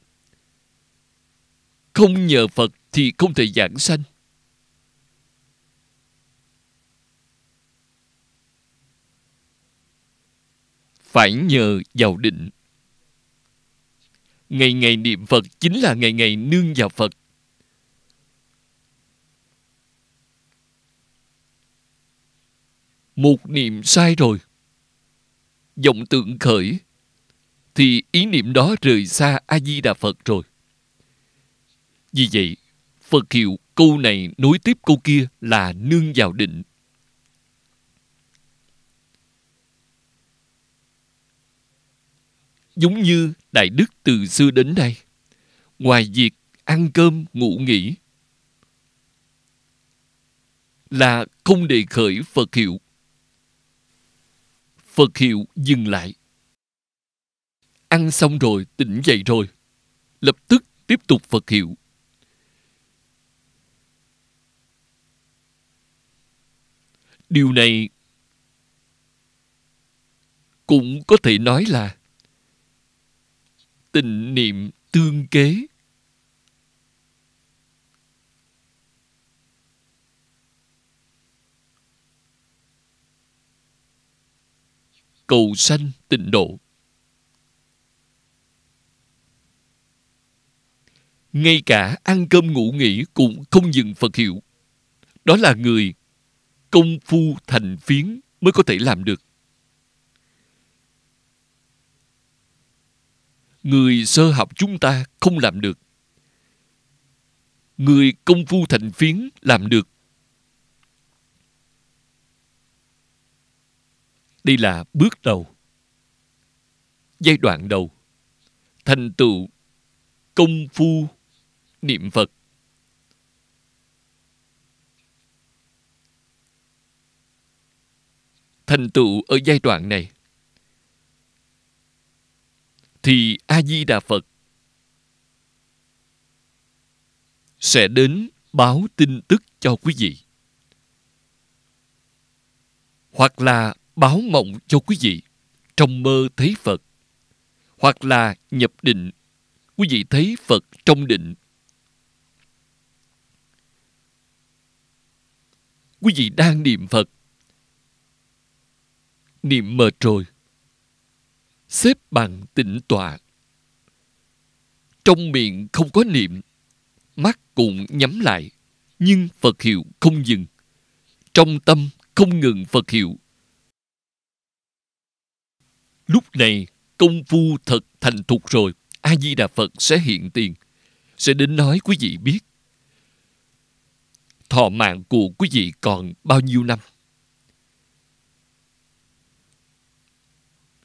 Không nhờ Phật thì không thể giảng sanh. phải nhờ vào định. Ngày ngày niệm Phật chính là ngày ngày nương vào Phật. Một niệm sai rồi, vọng tưởng khởi, thì ý niệm đó rời xa A-di-đà Phật rồi. Vì vậy, Phật hiệu câu này nối tiếp câu kia là nương vào định. Giống như Đại Đức từ xưa đến nay, ngoài việc ăn cơm ngủ nghỉ là không đề khởi Phật hiệu. Phật hiệu dừng lại. Ăn xong rồi, tỉnh dậy rồi, lập tức tiếp tục Phật hiệu. Điều này cũng có thể nói là tình niệm tương kế. Cầu sanh tịnh độ. Ngay cả ăn cơm ngủ nghỉ cũng không dừng Phật hiệu. Đó là người công phu thành phiến mới có thể làm được. Người sơ học chúng ta không làm được. Người công phu thành phiến làm được. Đây là bước đầu, giai đoạn đầu, thành tựu công phu niệm Phật. Thành tựu ở giai đoạn này thì A-di-đà Phật sẽ đến báo tin tức cho quý vị, hoặc là báo mộng cho quý vị, trong mơ thấy Phật, hoặc là nhập định, quý vị thấy Phật trong định. Quý vị đang niệm Phật, niệm mệt rồi, xếp bằng tĩnh tọa, trong miệng không có niệm, mắt cũng nhắm lại, nhưng Phật hiệu không dừng, trong tâm không ngừng Phật hiệu. Lúc này công phu thật thành thục rồi, A-di-đà Phật sẽ hiện tiền, sẽ đến nói quý vị biết thọ mạng của quý vị còn bao nhiêu năm.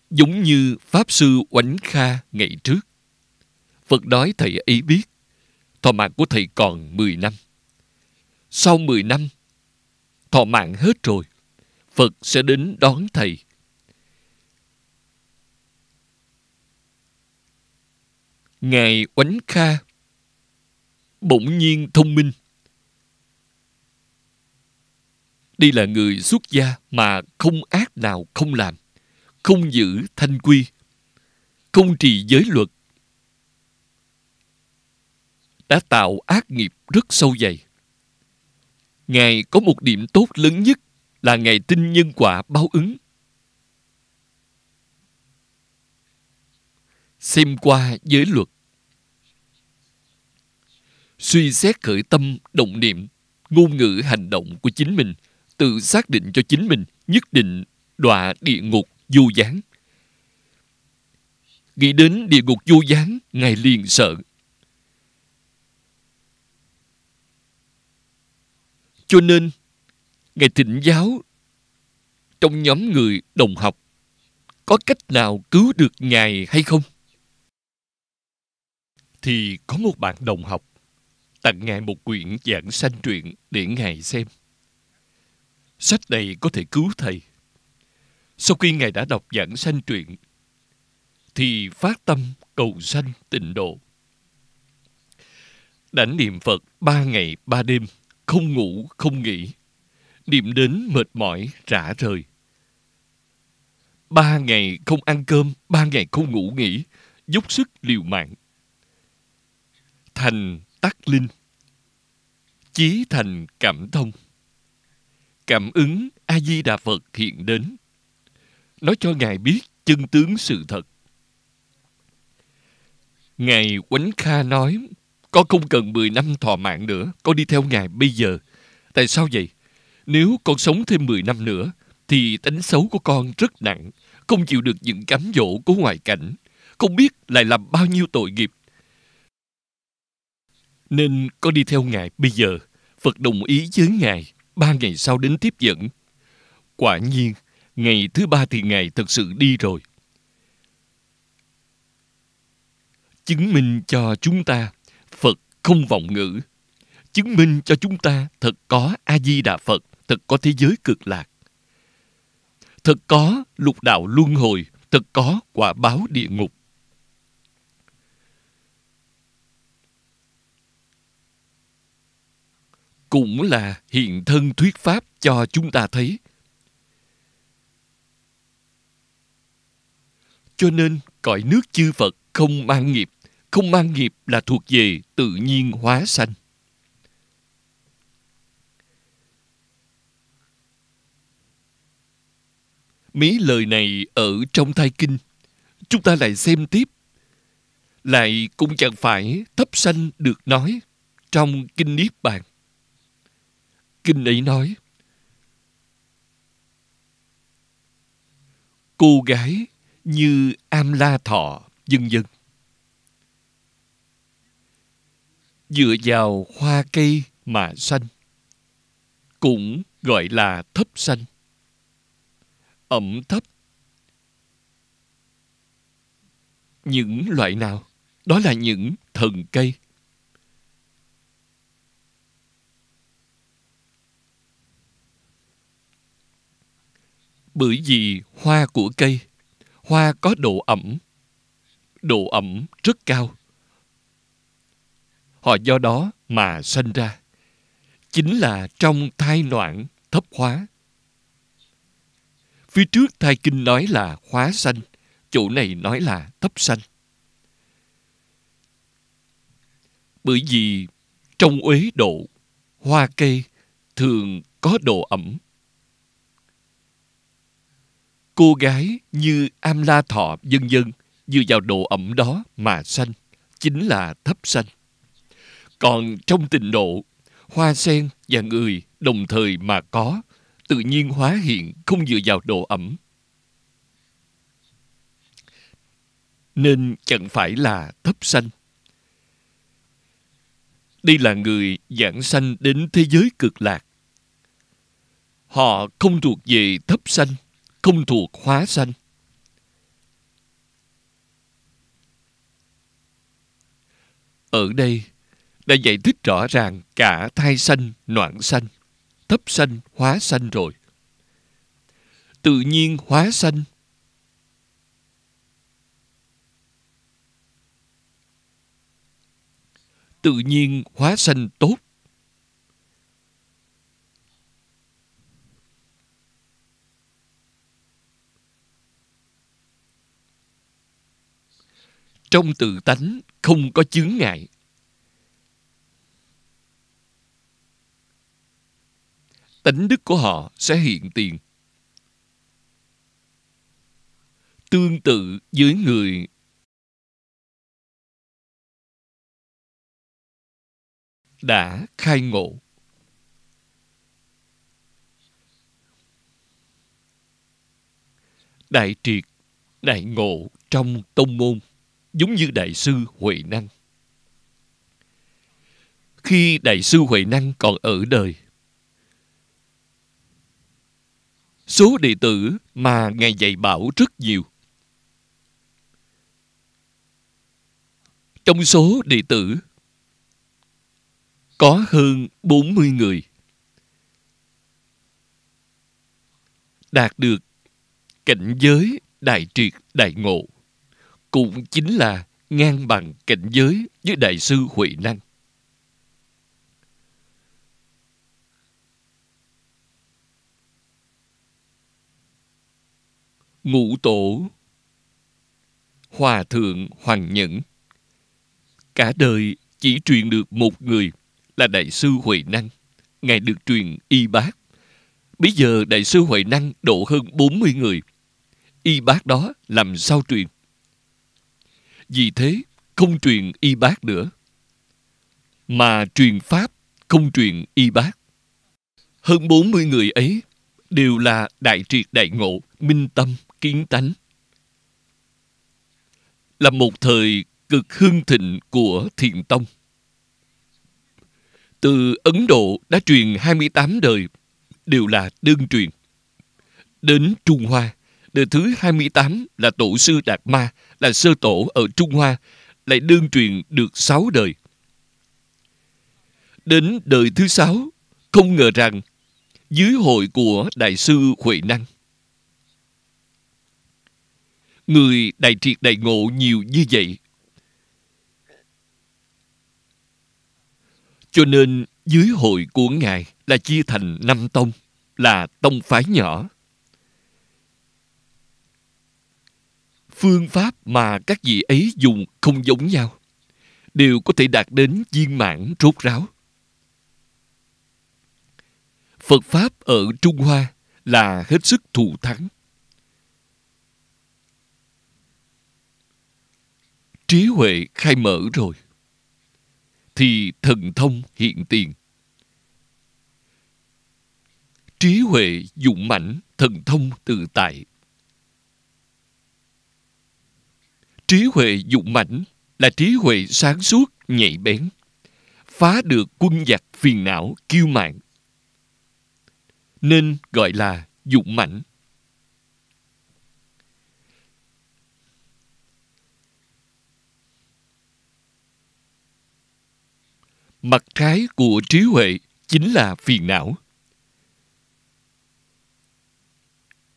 Giống như Pháp Sư Oánh Kha ngày trước, Phật nói thầy ấy biết thọ mạng của thầy còn 10 năm. Sau 10 năm, thọ mạng hết rồi, Phật sẽ đến đón thầy. Ngài Oánh Kha bỗng nhiên thông minh. Đây là người xuất gia mà không ác nào không làm, không giữ thanh quy, không trì giới luật, đã tạo ác nghiệp rất sâu dày. Ngài có một điểm tốt lớn nhất là Ngài tin nhân quả báo ứng. Xem qua giới luật, suy xét khởi tâm, động niệm, ngôn ngữ hành động của chính mình, tự xác định cho chính mình nhất định đọa địa ngục vô gián. Nghĩ đến địa ngục vô gián, Ngài liền sợ. Cho nên Ngài thỉnh giáo trong nhóm người đồng học có cách nào cứu được Ngài hay không. Thì có một bạn đồng học tặng Ngài một quyển Giảng Sanh Truyện để Ngài xem. Sách này có thể cứu thầy. Sau khi Ngài đã đọc Giảng Sanh Truyện thì phát tâm cầu sanh tịnh độ. Đã niệm Phật 3 ngày 3 đêm, không ngủ không nghỉ, niệm đến mệt mỏi rã rời. 3 ngày không ăn cơm, 3 ngày không ngủ nghỉ, dốc sức liều mạng. Thành tắc linh, chí thành cảm thông. Cảm ứng A-di-đà Phật hiện đến, nói cho Ngài biết chân tướng sự thật. Ngài Quánh Kha nói, con không cần 10 năm thọ mạng nữa, con đi theo Ngài bây giờ. Tại sao vậy? Nếu con sống thêm 10 năm nữa, thì tánh xấu của con rất nặng, không chịu được những cám dỗ của ngoại cảnh, không biết lại làm bao nhiêu tội nghiệp. Nên con đi theo Ngài bây giờ. Phật đồng ý với Ngài, 3 ngày sau đến tiếp dẫn. Quả nhiên, ngày thứ 3 thì Ngài thật sự đi rồi. Chứng minh cho chúng ta Phật không vọng ngữ. Chứng minh cho chúng ta thật có A-di-đà Phật, thật có thế giới cực lạc, thật có lục đạo luân hồi, thật có quả báo địa ngục. Cũng là hiện thân thuyết pháp cho chúng ta thấy. Cho nên, cõi nước chư Phật không mang nghiệp. Không mang nghiệp là thuộc về tự nhiên hóa sanh. Mấy lời này ở trong Thai Kinh. Chúng ta lại xem tiếp. Lại cũng chẳng phải thấp sanh được nói trong Kinh Niết Bàn. Kinh ấy nói, cô gái như am la thọ, vân vân, dựa vào hoa cây mà sanh, cũng gọi là thấp sanh, ẩm thấp. Những loại nào? Đó là những thần cây. Bởi vì hoa của cây, hoa có độ ẩm rất cao. Họ do đó mà sanh ra. Chính là trong thai loạn thấp hóa. Phía trước Thai Kinh nói là hóa sanh, chỗ này nói là thấp sanh. Bởi vì trong uế độ, hoa cây thường có độ ẩm. Cô gái như am la thọ vân vân dựa vào độ ẩm đó mà sanh, chính là thấp sanh. Còn trong tịnh độ, hoa sen và người đồng thời mà có, tự nhiên hóa hiện, không dựa vào độ ẩm. Nên chẳng phải là thấp sanh. Đây là người giảng sanh đến thế giới cực lạc. Họ không thuộc về thấp sanh, không thuộc hóa sanh. Ở đây đã giải thích rõ ràng cả thai sanh, noãn sanh, thấp sanh, hóa sanh rồi. Tự nhiên hóa sanh tốt. Trong tự tánh không có chướng ngại. Tánh đức của họ sẽ hiện tiền. Tương tự với người đã khai ngộ. Đại triệt, đại ngộ trong tông môn, giống như Đại sư Huệ Năng. Khi Đại sư Huệ Năng còn ở đời, số đệ tử mà Ngài dạy bảo rất nhiều. Trong số đệ tử có hơn 40 người đạt được cảnh giới đại triệt đại ngộ, cũng chính là ngang bằng cảnh giới với Đại sư Huệ Năng. Ngũ tổ Hòa thượng Hoằng Nhẫn cả đời chỉ truyền được một người là Đại sư Huệ Năng. Ngài được truyền y bát. Bây giờ Đại sư Huệ Năng độ hơn 40 người. y bát đó làm sao truyền? Vì thế, không truyền y bát nữa, mà truyền pháp, không truyền y bát. Hơn 40 người ấy đều là đại triệt đại ngộ, minh tâm, kiến tánh. Là một thời cực hưng thịnh của Thiền Tông. Từ Ấn Độ đã truyền 28 đời, đều là đơn truyền. Đến Trung Hoa, đời thứ 28 là Tổ sư Đạt Ma, là sơ tổ ở Trung Hoa, lại đơn truyền được 6 đời. Đến đời thứ 6, không ngờ rằng dưới hội của Đại sư Huệ Năng, người đại triệt đại ngộ nhiều như vậy, cho nên dưới hội của Ngài là chia thành 5 tông, là tông phái nhỏ. Phương pháp mà các vị ấy dùng không giống nhau, đều có thể đạt đến viên mãn rốt ráo. Phật Pháp ở Trung Hoa là hết sức thù thắng. Trí huệ khai mở rồi, thì thần thông hiện tiền. Trí huệ dũng mãnh, thần thông tự tại. Trí huệ dũng mãnh là trí huệ sáng suốt, nhạy bén, phá được quân giặc phiền não kiêu mạn, nên gọi là dũng mãnh. Mặt trái của trí huệ chính là phiền não.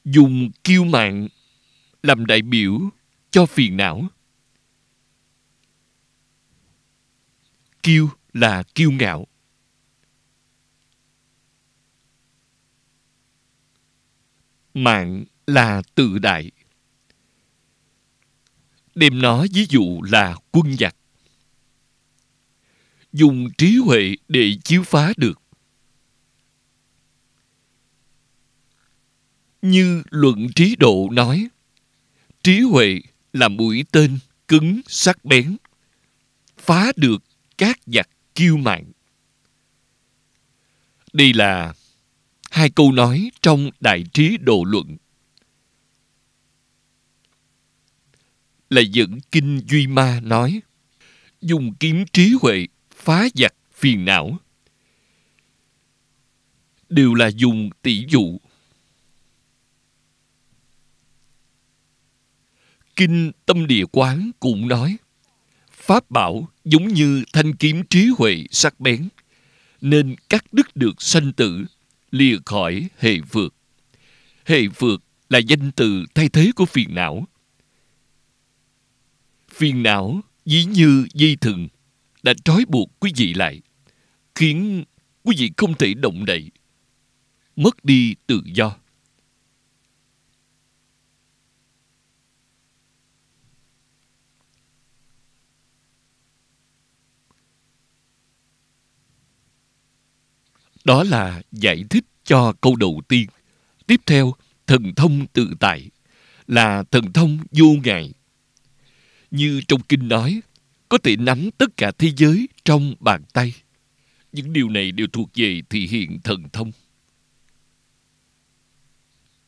Dùng kiêu mạn làm đại biểu cho phiền não. Kiêu là kiêu ngạo. Mạn là tự đại. Đem nó ví dụ là quân giặc. Dùng trí huệ để chiếu phá được. Như Luận Trí Độ nói, trí huệ là mũi tên cứng sắc bén, phá được các giặc kiêu mạn. Đây là hai câu nói trong Đại Trí Độ Luận, là dẫn Kinh Duy Ma nói, dùng kiếm trí huệ phá giặc phiền não, đều là dùng tỷ dụ. Kinh Tâm Địa Quán cũng nói, pháp bảo giống như thanh kiếm trí huệ sắc bén, nên cắt đứt được sanh tử, lìa khỏi hệ vượt. Hệ vượt là danh từ thay thế của phiền não. Phiền não ví như dây thừng đã trói buộc quý vị lại, khiến quý vị không thể động đậy, mất đi tự do. Đó là giải thích cho câu đầu tiên. Tiếp theo, thần thông tự tại là thần thông vô ngại. Như trong kinh nói, có thể nắm tất cả thế giới trong bàn tay. Những điều này đều thuộc về thị hiện thần thông.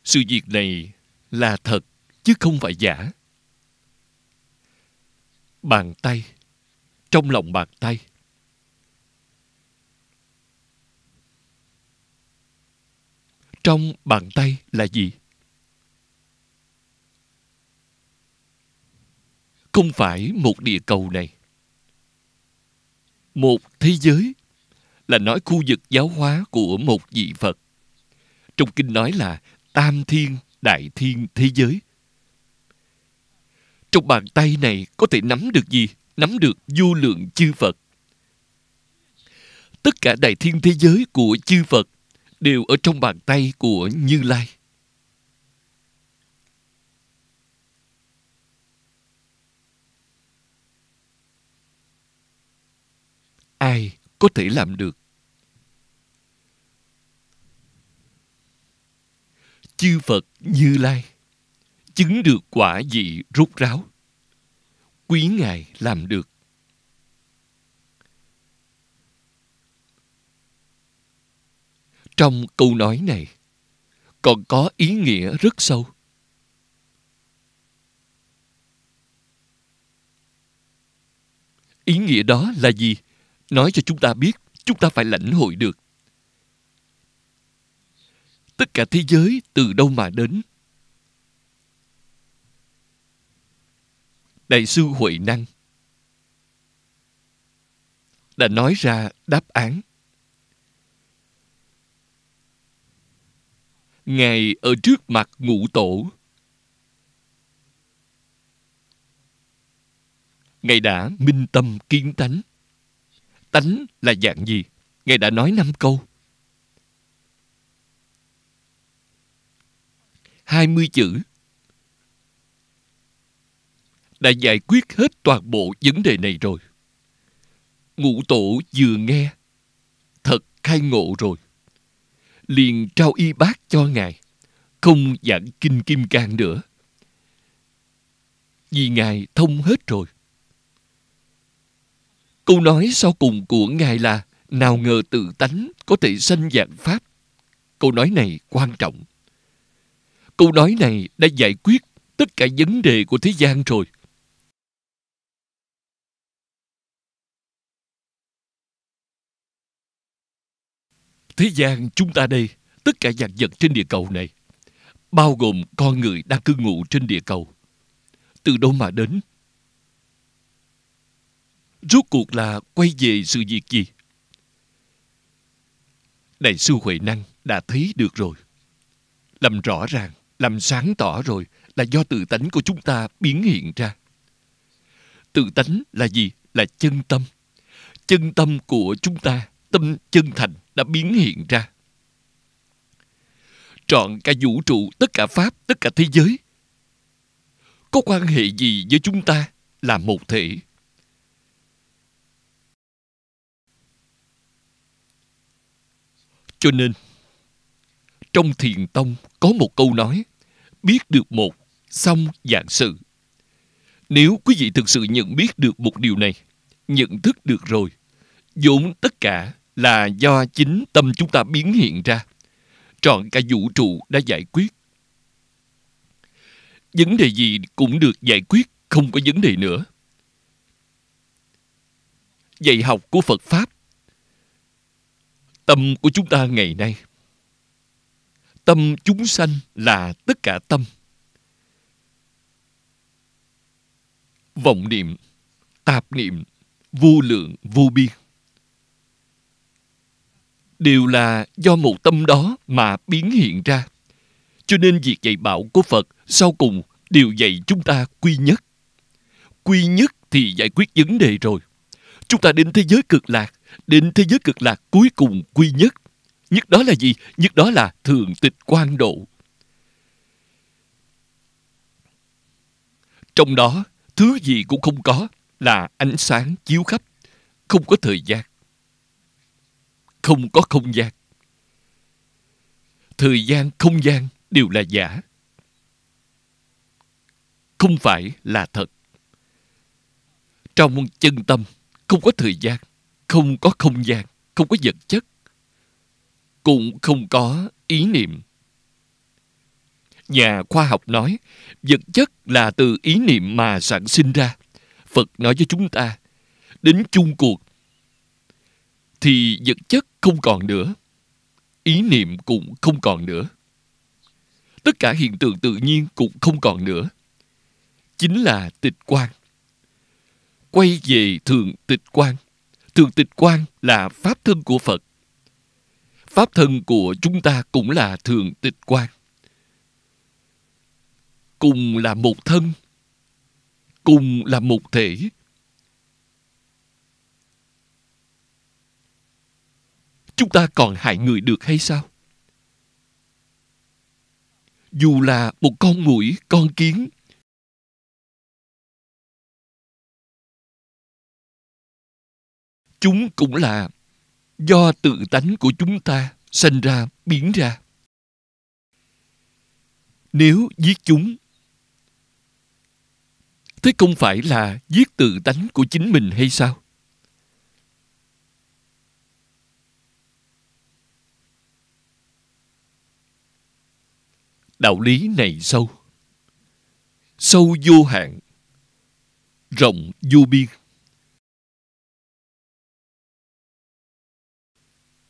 Sự việc này là thật chứ không phải giả. Bàn tay, trong lòng bàn tay, trong bàn tay là gì? Không phải một địa cầu này, một thế giới, là nói khu vực giáo hóa của một vị Phật. Trong kinh nói là tam thiên đại thiên thế giới. Trong bàn tay này có thể nắm được gì? Nắm được vô lượng chư Phật. Tất cả đại thiên thế giới của chư Phật đều ở trong bàn tay của Như Lai. Ai có thể làm được? Chư Phật Như Lai chứng được quả vị rốt ráo. Quý Ngài làm được. Trong câu nói này còn có ý nghĩa rất sâu. Ý nghĩa đó là gì? Nói cho chúng ta biết, chúng ta phải lãnh hội được. Tất cả thế giới từ đâu mà đến? Đại sư Huệ Năng đã nói ra đáp án. Ngài ở trước mặt Ngũ Tổ, Ngài đã minh tâm kiến tánh. Tánh là dạng gì? Ngài đã nói 5 câu. 20 chữ. Đã giải quyết hết toàn bộ vấn đề này rồi. Ngũ Tổ vừa nghe, thật khai ngộ rồi, liền trao y bát cho Ngài, không giảng Kinh Kim Cang nữa, vì Ngài thông hết rồi. Câu nói sau cùng của Ngài là nào ngờ tự tánh có thể sanh vạn pháp. Câu nói này quan trọng. Câu nói này đã giải quyết tất cả vấn đề của thế gian rồi. Thế gian chúng ta đây, tất cả vạn vật trên địa cầu này, bao gồm con người đang cư ngụ trên địa cầu, từ đâu mà đến? Rốt cuộc là quay về sự việc gì? Đại sư Huệ Năng đã thấy được rồi, làm rõ ràng, làm sáng tỏ rồi, là do tự tánh của chúng ta biến hiện ra. Tự tánh là gì? Là chân tâm. Chân tâm của chúng ta, tâm chân thành đã biến hiện ra. Trọn cả vũ trụ, tất cả pháp, tất cả thế giới có quan hệ gì với chúng ta là một thể. Cho nên trong Thiền Tông có một câu nói: biết được một, xong vạn sự. Nếu quý vị thực sự nhận biết được một điều này, nhận thức được rồi, vốn tất cả là do chính tâm chúng ta biến hiện ra, trọn cả vũ trụ đã giải quyết. Vấn đề gì cũng được giải quyết, không có vấn đề nữa. Dạy học của Phật Pháp, tâm của chúng ta ngày nay, tâm chúng sanh là tất cả tâm. Vọng niệm, tạp niệm, vô lượng, vô biên đều là do một tâm đó mà biến hiện ra. Cho nên việc dạy bảo của Phật sau cùng đều dạy chúng ta quy nhất. Quy nhất thì giải quyết vấn đề rồi. Chúng ta đến thế giới cực lạc, đến thế giới cực lạc cuối cùng quy nhất. Nhất đó là gì? Nhất đó là thường tịch quang độ. Trong đó, thứ gì cũng không có, là ánh sáng chiếu khắp, không có thời gian, không có không gian. Thời gian, không gian đều là giả, không phải là thật. Trong chân tâm, không có thời gian, không có không gian, không có vật chất, cũng không có ý niệm. Nhà khoa học nói, vật chất là từ ý niệm mà sản sinh ra. Phật nói với chúng ta, đến chung cuộc thì vật chất không còn nữa, ý niệm cũng không còn nữa, tất cả hiện tượng tự nhiên cũng không còn nữa. Chính là tịch quang, quay về thường tịch quang. Thường tịch quang là pháp thân của Phật, pháp thân của chúng ta cũng là thường tịch quang, cùng là một thân, cùng là một thể. Chúng ta còn hại người được hay sao? Dù là một con muỗi, con kiến, chúng cũng là do tự tánh của chúng ta sanh ra, biến ra. Nếu giết chúng Thế không phải là giết tự tánh của chính mình hay sao? Đạo lý này sâu, sâu vô hạn, rộng vô biên.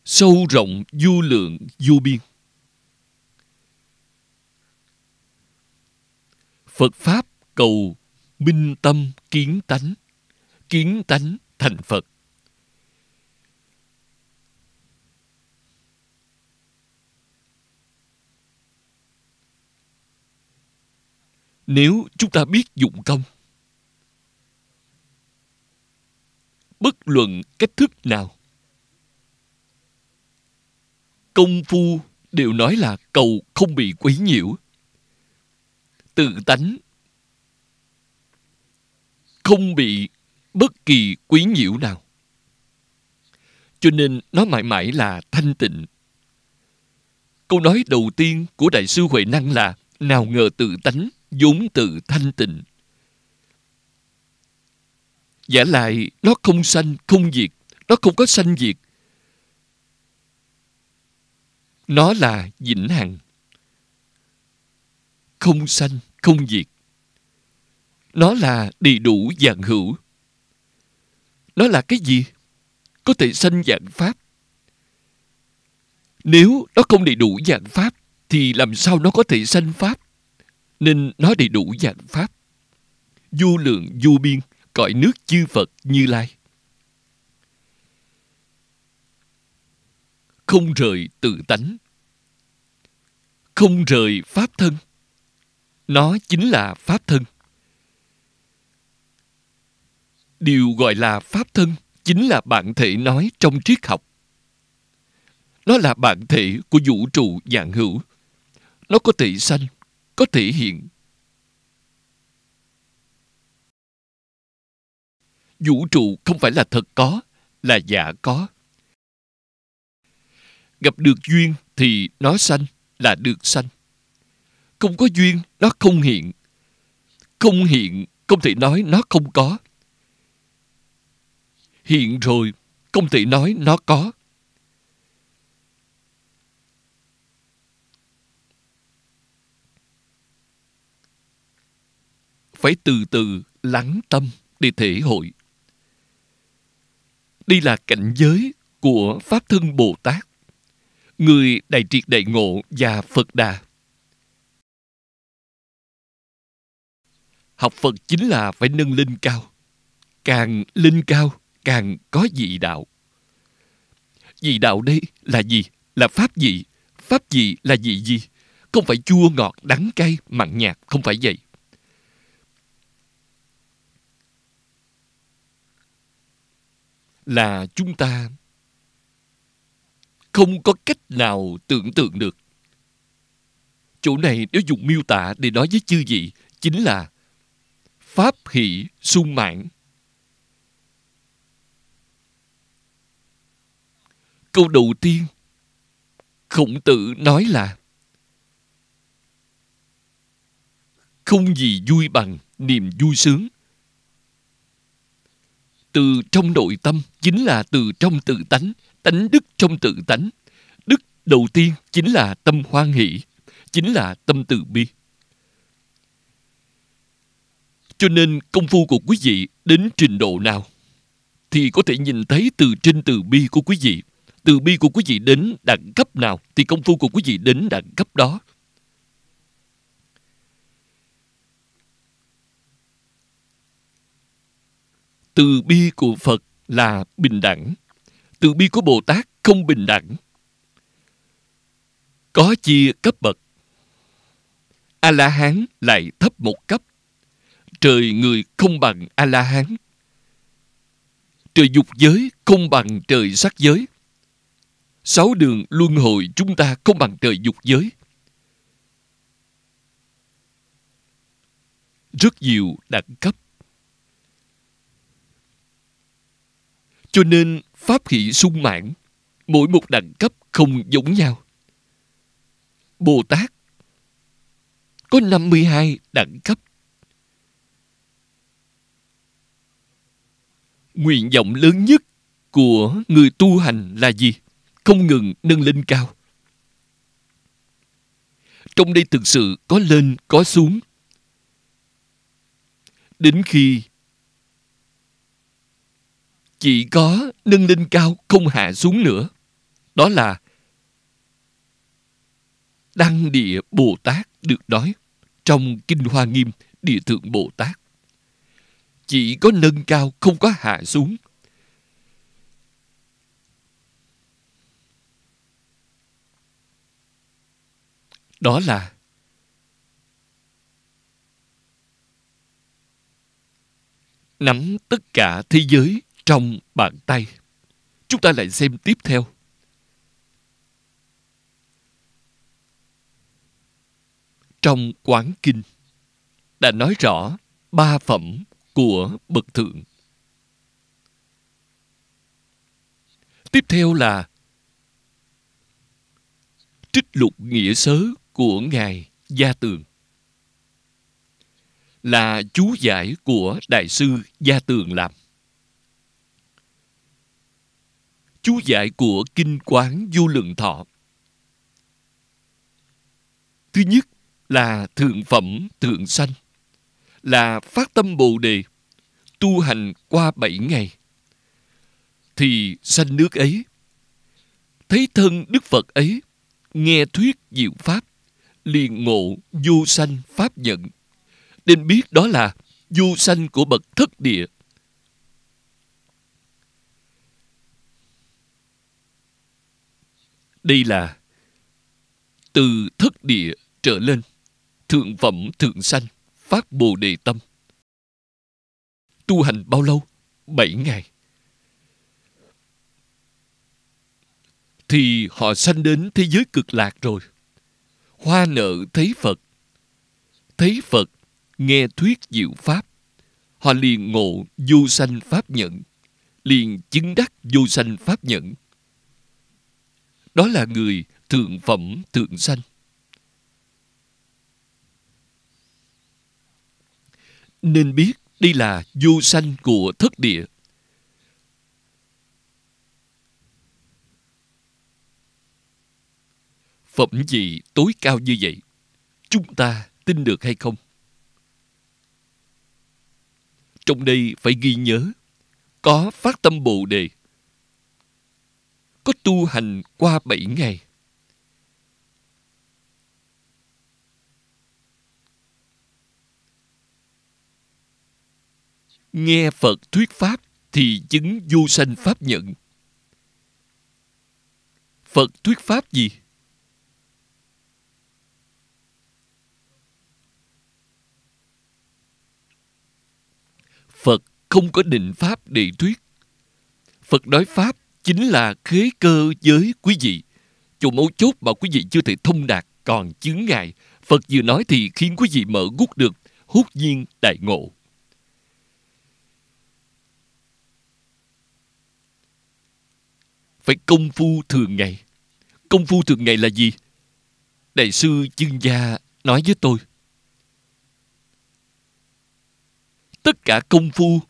Sâu rộng vô lượng vô biên. Phật Pháp cầu minh tâm kiến tánh thành Phật. Nếu chúng ta biết dụng công, bất luận cách thức nào, công phu đều nói là cầu không bị quấy nhiễu, tự tánh không bị bất kỳ quấy nhiễu nào, cho nên nó mãi mãi là thanh tịnh. Câu nói đầu tiên của Đại sư Huệ Năng là nào ngờ tự tánh vốn tự thanh tịnh, giả lại nó không sanh không diệt, nó không có sanh diệt, nó là vĩnh hằng, không sanh không diệt, nó là đầy đủ vạn hữu. Nó là cái gì? Có thể sanh vạn pháp. Nếu nó không đầy đủ vạn pháp thì làm sao nó có thể sanh pháp? Nên nó đầy đủ vạn pháp, vô lượng vô biên, cõi nước chư Phật Như Lai, không rời tự tánh, không rời pháp thân. Nó chính là pháp thân. Điều gọi là pháp thân chính là bản thể nói trong triết học. Nó là bản thể của vũ trụ vạn hữu. Nó có thể sanh, có thể hiện. Vũ trụ không phải là thật có, là giả có. Gặp được duyên thì nó sanh, là được sanh. Không có duyên, nó không hiện. Không hiện, không thể nói nó không có. Hiện rồi, không thể nói nó có. Phải từ từ lắng tâm để thể hội. Đây là cảnh giới của Pháp Thân Bồ Tát, người Đại Triệt Đại Ngộ và Phật Đà. Học Phật chính là phải nâng lên cao. Càng lên cao, càng có vị đạo. Vị đạo đây là gì? Là pháp vị. Pháp vị là vị gì? Không phải chua, ngọt, đắng, cay, mặn, nhạt. Không phải vậy. Là chúng ta không có cách nào tưởng tượng được. Chỗ này nếu dùng miêu tả để nói với chư vị chính là pháp hỷ sung mãn. Câu đầu tiên Khổng Tử nói là không gì vui bằng niềm vui sướng. Từ trong nội tâm chính là từ trong tự tánh, tánh đức trong tự tánh. Đức đầu tiên chính là tâm hoan hỷ, chính là tâm từ bi. Cho nên công phu của quý vị đến trình độ nào thì có thể nhìn thấy từ trên từ bi của quý vị. Từ bi của quý vị đến đẳng cấp nào thì công phu của quý vị đến đẳng cấp đó. Từ bi của Phật là bình đẳng. Từ bi của Bồ Tát không bình đẳng. Có chia cấp bậc. A-la-hán lại thấp một cấp. Trời người không bằng A-la-hán. Trời dục giới không bằng trời sắc giới. Sáu đường luân hồi chúng ta không bằng trời dục giới. Rất nhiều đẳng cấp. Cho nên pháp hỷ sung mãn, mỗi một đẳng cấp không giống nhau. Bồ Tát có 52 đẳng cấp. Nguyện vọng lớn nhất của người tu hành là gì? Không ngừng nâng lên cao. Trong đây thực sự có lên có xuống. Đến khi chỉ có nâng lên cao không hạ xuống nữa, đó là Đăng Địa Bồ Tát được nói trong Kinh Hoa Nghiêm Địa Thượng Bồ Tát. Chỉ có nâng cao không có hạ xuống. Đó là nắm tất cả thế giới trong bàn tay. Chúng ta lại xem tiếp theo. Trong Quán Kinh đã nói rõ ba phẩm của bậc thượng. Tiếp theo là trích lục nghĩa sớ của Ngài Gia Tường, là chú giải của Đại sư Gia Tường làm. Chú giải của Kinh Quán Vô Lượng Thọ. Thứ nhất là thượng phẩm thượng sanh, là phát tâm Bồ Đề, tu hành qua 7 ngày, thì sanh nước ấy, thấy thân Đức Phật ấy, nghe thuyết diệu pháp, liền ngộ vô sanh pháp nhận, nên biết đó là vô sanh của bậc thất địa. Đây là từ thất địa trở lên, thượng phẩm thượng sanh, phát Bồ Đề tâm. Tu hành bao lâu? 7 ngày. Thì họ sanh đến thế giới Cực Lạc rồi. Hoa nợ thấy Phật, thấy Phật nghe thuyết diệu pháp, họ liền ngộ vô sanh pháp nhận, liền chứng đắc vô sanh pháp nhận. Đó là người thượng phẩm thượng sanh. Nên biết đây là vô sanh của thất địa. Phẩm vị tối cao như vậy, chúng ta tin được hay không? Trong đây phải ghi nhớ, có phát tâm Bồ Đề, có tu hành qua 7 ngày. Nghe Phật thuyết pháp thì chứng vô sanh pháp nhận. Phật thuyết pháp gì? Phật không có định pháp để thuyết. Phật nói pháp chính là khế cơ giới quý vị. Chỗ mấu chốt mà quý vị chưa thể thông đạt còn chướng ngại, Phật vừa nói thì khiến quý vị mở gút được, hốt nhiên đại ngộ. Phải công phu thường ngày. Công phu thường ngày là gì? Đại sư Chương Gia nói với tôi, tất cả công phu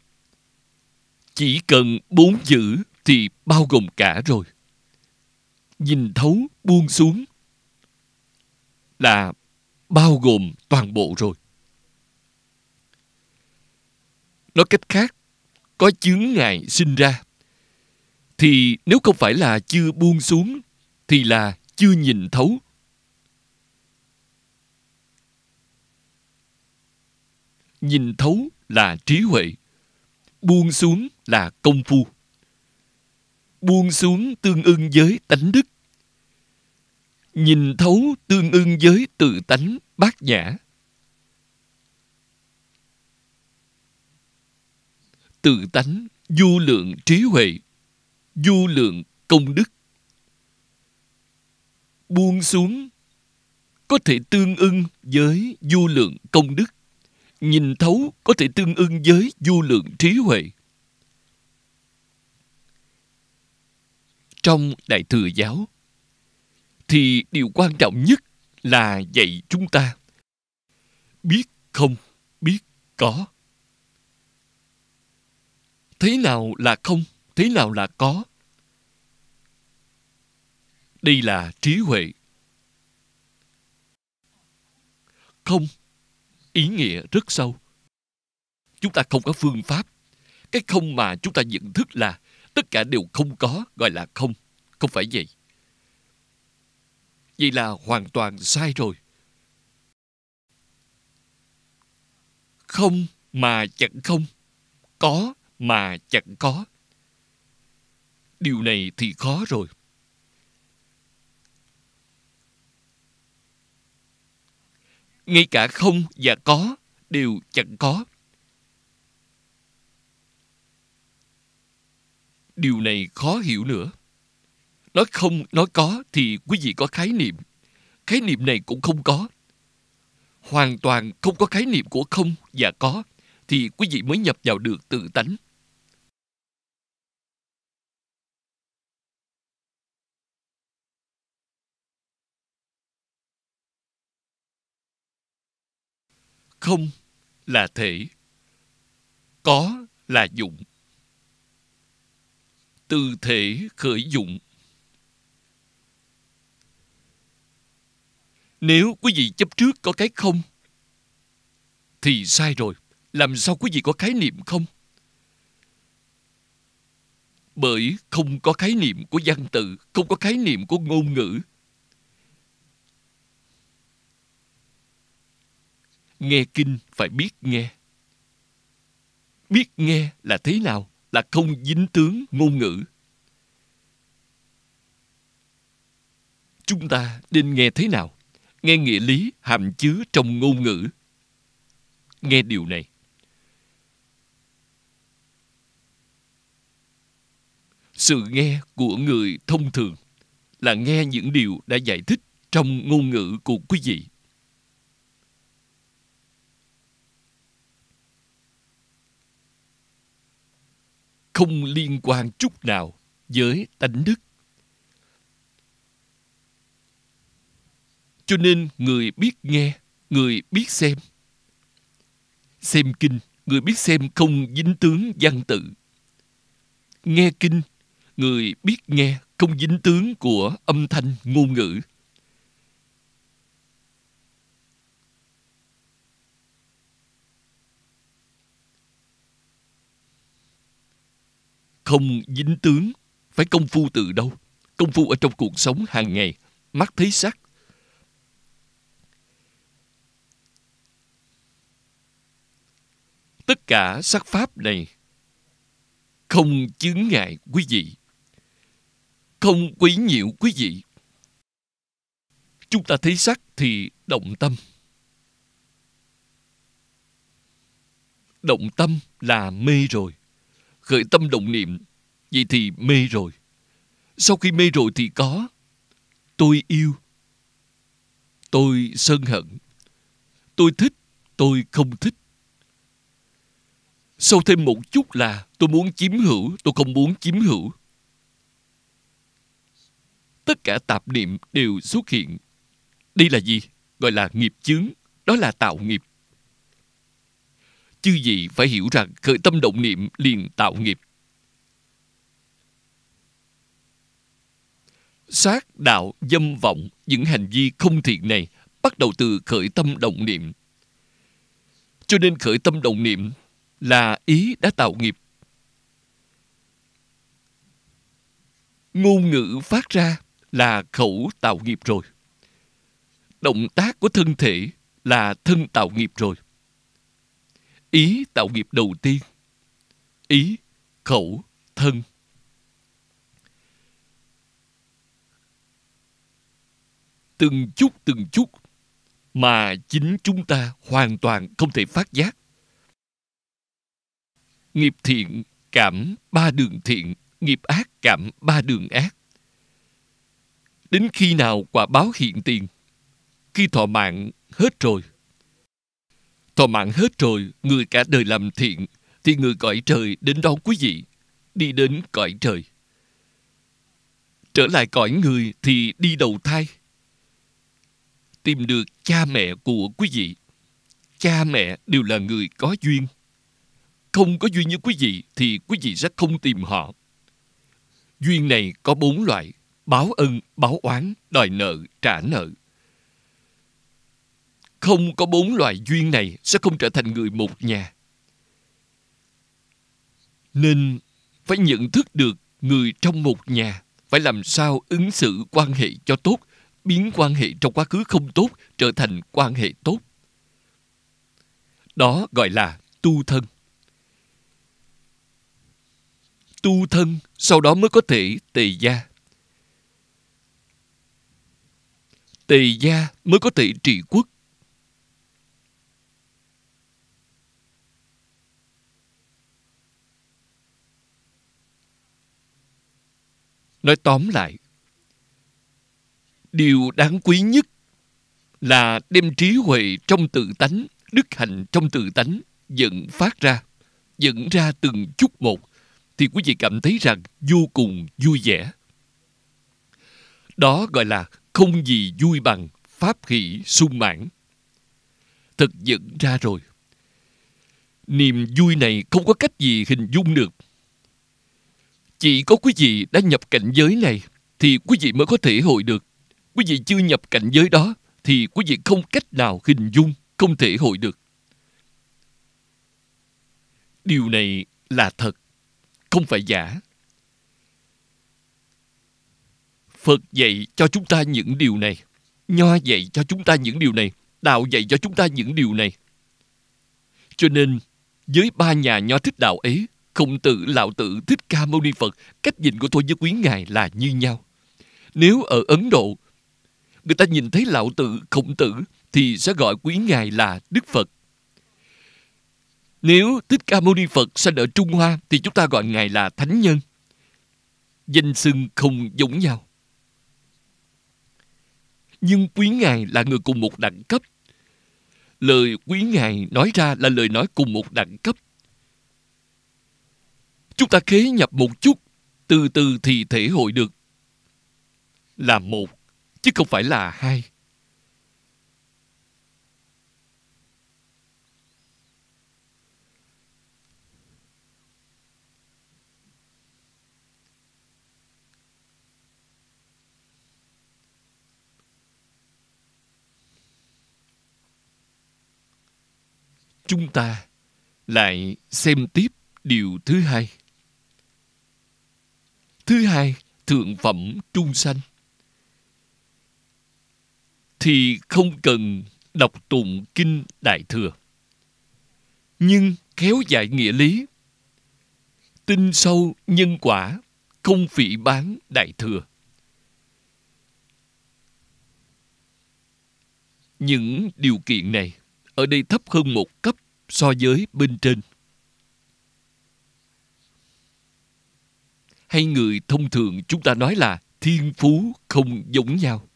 chỉ cần 4 giữ thì bao gồm cả rồi. Nhìn thấu buông xuống là bao gồm toàn bộ rồi. Nói cách khác, có chướng ngại sinh ra thì nếu không phải là chưa buông xuống thì là chưa nhìn thấu. Nhìn thấu là trí huệ, buông xuống là công phu. Buông xuống tương ưng với tánh đức, nhìn thấu tương ưng với tự tánh bát nhã. Tự tánh vô lượng trí huệ, vô lượng công đức. Buông xuống có thể tương ưng với vô lượng công đức, nhìn thấu có thể tương ưng với vô lượng trí huệ. Trong Đại Thừa Giáo thì điều quan trọng nhất là dạy chúng ta biết không, biết có. thế nào là không, thế nào là có. Đây là trí huệ. Không, ý nghĩa rất sâu. Chúng ta không có phương pháp. Cái không mà chúng ta nhận thức là tất cả đều không có, gọi là không. Không phải vậy. Vậy là hoàn toàn sai rồi. Không mà chẳng không, có mà chẳng có. Điều này thì khó rồi. Ngay cả không và có đều chẳng có. Điều này khó hiểu nữa. Nói không, nói có thì quý vị có khái niệm. Khái niệm này cũng không có. Hoàn toàn không có khái niệm của không và có thì quý vị mới nhập vào được tự tánh. Không là thể, có là dụng. Từ thể khởi dụng. Nếu quý vị chấp trước có cái không thì sai rồi. Làm sao quý vị có khái niệm không? Bởi không có khái niệm của văn tự, không có khái niệm của ngôn ngữ. Nghe kinh phải biết nghe. Biết nghe là thế nào? Là không dính tướng ngôn ngữ. Chúng ta nên nghe thế nào? Nghe nghĩa lý hàm chứa trong ngôn ngữ. Nghe điều này. Sự nghe của người thông thường là nghe những điều đã giải thích trong ngôn ngữ của quý vị. Không liên quan chút nào với tánh đức. Cho nên người biết nghe, người biết xem. Xem kinh, người biết xem không dính tướng văn tự. Nghe kinh, người biết nghe không dính tướng của âm thanh ngôn ngữ. Không dính tướng, phải công phu từ đâu? Công phu ở trong cuộc sống hàng ngày, mắt thấy sắc. Tất cả sắc pháp này không chướng ngại quý vị, không quấy nhiễu quý vị. Chúng ta thấy sắc thì động tâm. Động tâm là mê rồi. Khởi tâm động niệm, vậy thì mê rồi. Sau khi mê rồi thì có tôi yêu, tôi sân hận, tôi thích, tôi không thích. Sau thêm một chút là tôi muốn chiếm hữu, tôi không muốn chiếm hữu. Tất cả tạp niệm đều xuất hiện. Đây là gì? Gọi là nghiệp chướng. Đó là tạo nghiệp. Chư vị phải hiểu rằng khởi tâm động niệm liền tạo nghiệp. Sát, đạo, dâm vọng, những hành vi không thiện này bắt đầu từ khởi tâm động niệm. Cho nên khởi tâm động niệm là ý đã tạo nghiệp. Ngôn ngữ phát ra là khẩu tạo nghiệp rồi. Động tác của thân thể là thân tạo nghiệp rồi. Ý tạo nghiệp đầu tiên. Ý, khẩu, thân. Từng chút mà chính chúng ta hoàn toàn không thể phát giác. Nghiệp thiện cảm ba đường thiện, nghiệp ác cảm ba đường ác. Đến khi nào quả báo hiện tiền? Khi thọ mạng hết rồi. Thọ mạng hết rồi, người cả đời làm thiện, thì người cõi trời đến đón quý vị, đi đến cõi trời. Trở lại cõi người thì đi đầu thai, tìm được cha mẹ của quý vị. Cha mẹ đều là người có duyên. không có duyên như quý vị thì quý vị sẽ không tìm họ. Duyên này có 4 loại: báo ân, báo oán, đòi nợ, trả nợ. Không có 4 loại duyên này sẽ không trở thành người một nhà. Nên phải nhận thức được người trong một nhà phải làm sao ứng xử quan hệ cho tốt, biến quan hệ trong quá khứ không tốt trở thành quan hệ tốt. Đó gọi là tu thân. Tu thân sau đó mới có thể tề gia. Tề gia mới có thể trị quốc. Nói tóm lại, điều đáng quý nhất là đem trí huệ trong tự tánh, đức hạnh trong tự tánh dẫn phát ra, dẫn ra từng chút một, thì quý vị cảm thấy rằng vô cùng vui vẻ. Đó gọi là không gì vui bằng pháp hỷ sung mãn. Thật dẫn ra rồi. Niềm vui này không có cách gì hình dung được. Chỉ có quý vị đã nhập cảnh giới này thì quý vị mới có thể hội được. Quý vị chưa nhập cảnh giới đó thì quý vị không cách nào hình dung, không thể hội được. Điều này là thật, không phải giả. Phật dạy cho chúng ta những điều này, Nho dạy cho chúng ta những điều này, Đạo dạy cho chúng ta những điều này. Cho nên, với 3 nhà Nho thích Đạo ấy, Khổng Tử, Lão Tử, Thích Ca Mâu Ni Phật, cách nhìn của tôi với quý ngài là như nhau. Nếu ở Ấn Độ, người ta nhìn thấy Lão Tử, Khổng Tử thì sẽ gọi quý ngài là Đức Phật. Nếu Thích Ca Mâu Ni Phật sanh ở Trung Hoa thì chúng ta gọi ngài là Thánh Nhân. Danh xưng không giống nhau. Nhưng quý ngài là người cùng một đẳng cấp. Lời quý ngài nói ra là lời nói cùng một đẳng cấp. Chúng ta khế nhập một chút, từ từ thì thể hội được. Là một, chứ không phải là hai. Chúng ta lại xem tiếp điều thứ hai. Thứ hai, thượng phẩm trung sanh. Thì không cần đọc tụng kinh Đại Thừa. Nhưng khéo dạy nghĩa lý, tin sâu nhân quả, không phỉ báng Đại Thừa. Những điều kiện này ở đây thấp hơn một cấp so với bên trên. Hay người thông thường chúng ta nói là thiên phú không giống nhau.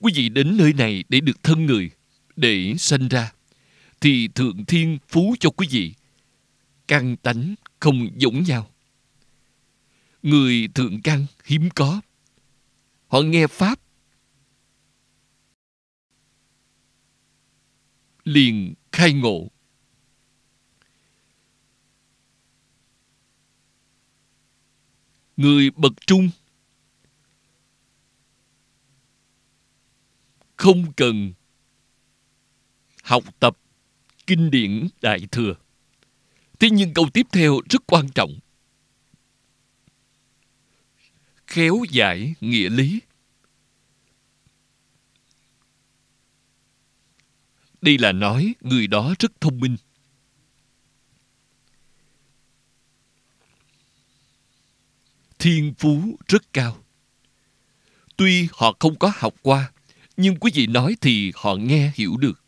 Quý vị đến nơi này để được thân người, để sanh ra, thì thượng thiên phú cho quý vị căn tánh không giống nhau. Người thượng căn hiếm có. Họ nghe pháp liền khai ngộ. Người bậc trung không cần học tập kinh điển Đại Thừa. Thế nhưng câu tiếp theo rất quan trọng. Khéo giải nghĩa lý. Đây là nói người đó rất thông minh. Thiên phú rất cao. Tuy họ không có học qua, nhưng quý vị nói thì họ nghe hiểu được.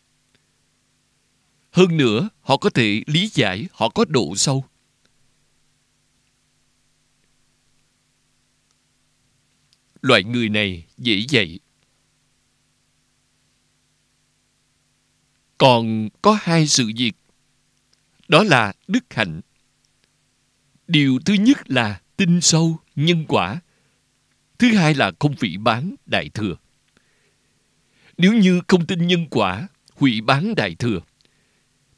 Hơn nữa, họ có thể lý giải, họ có độ sâu. Loại người này dễ dạy. Còn có 2 sự việc, đó là đức hạnh. Điều thứ nhất là tin sâu nhân quả, thứ hai là không phỉ báng Đại Thừa. Nếu như không tin nhân quả, hủy báng Đại Thừa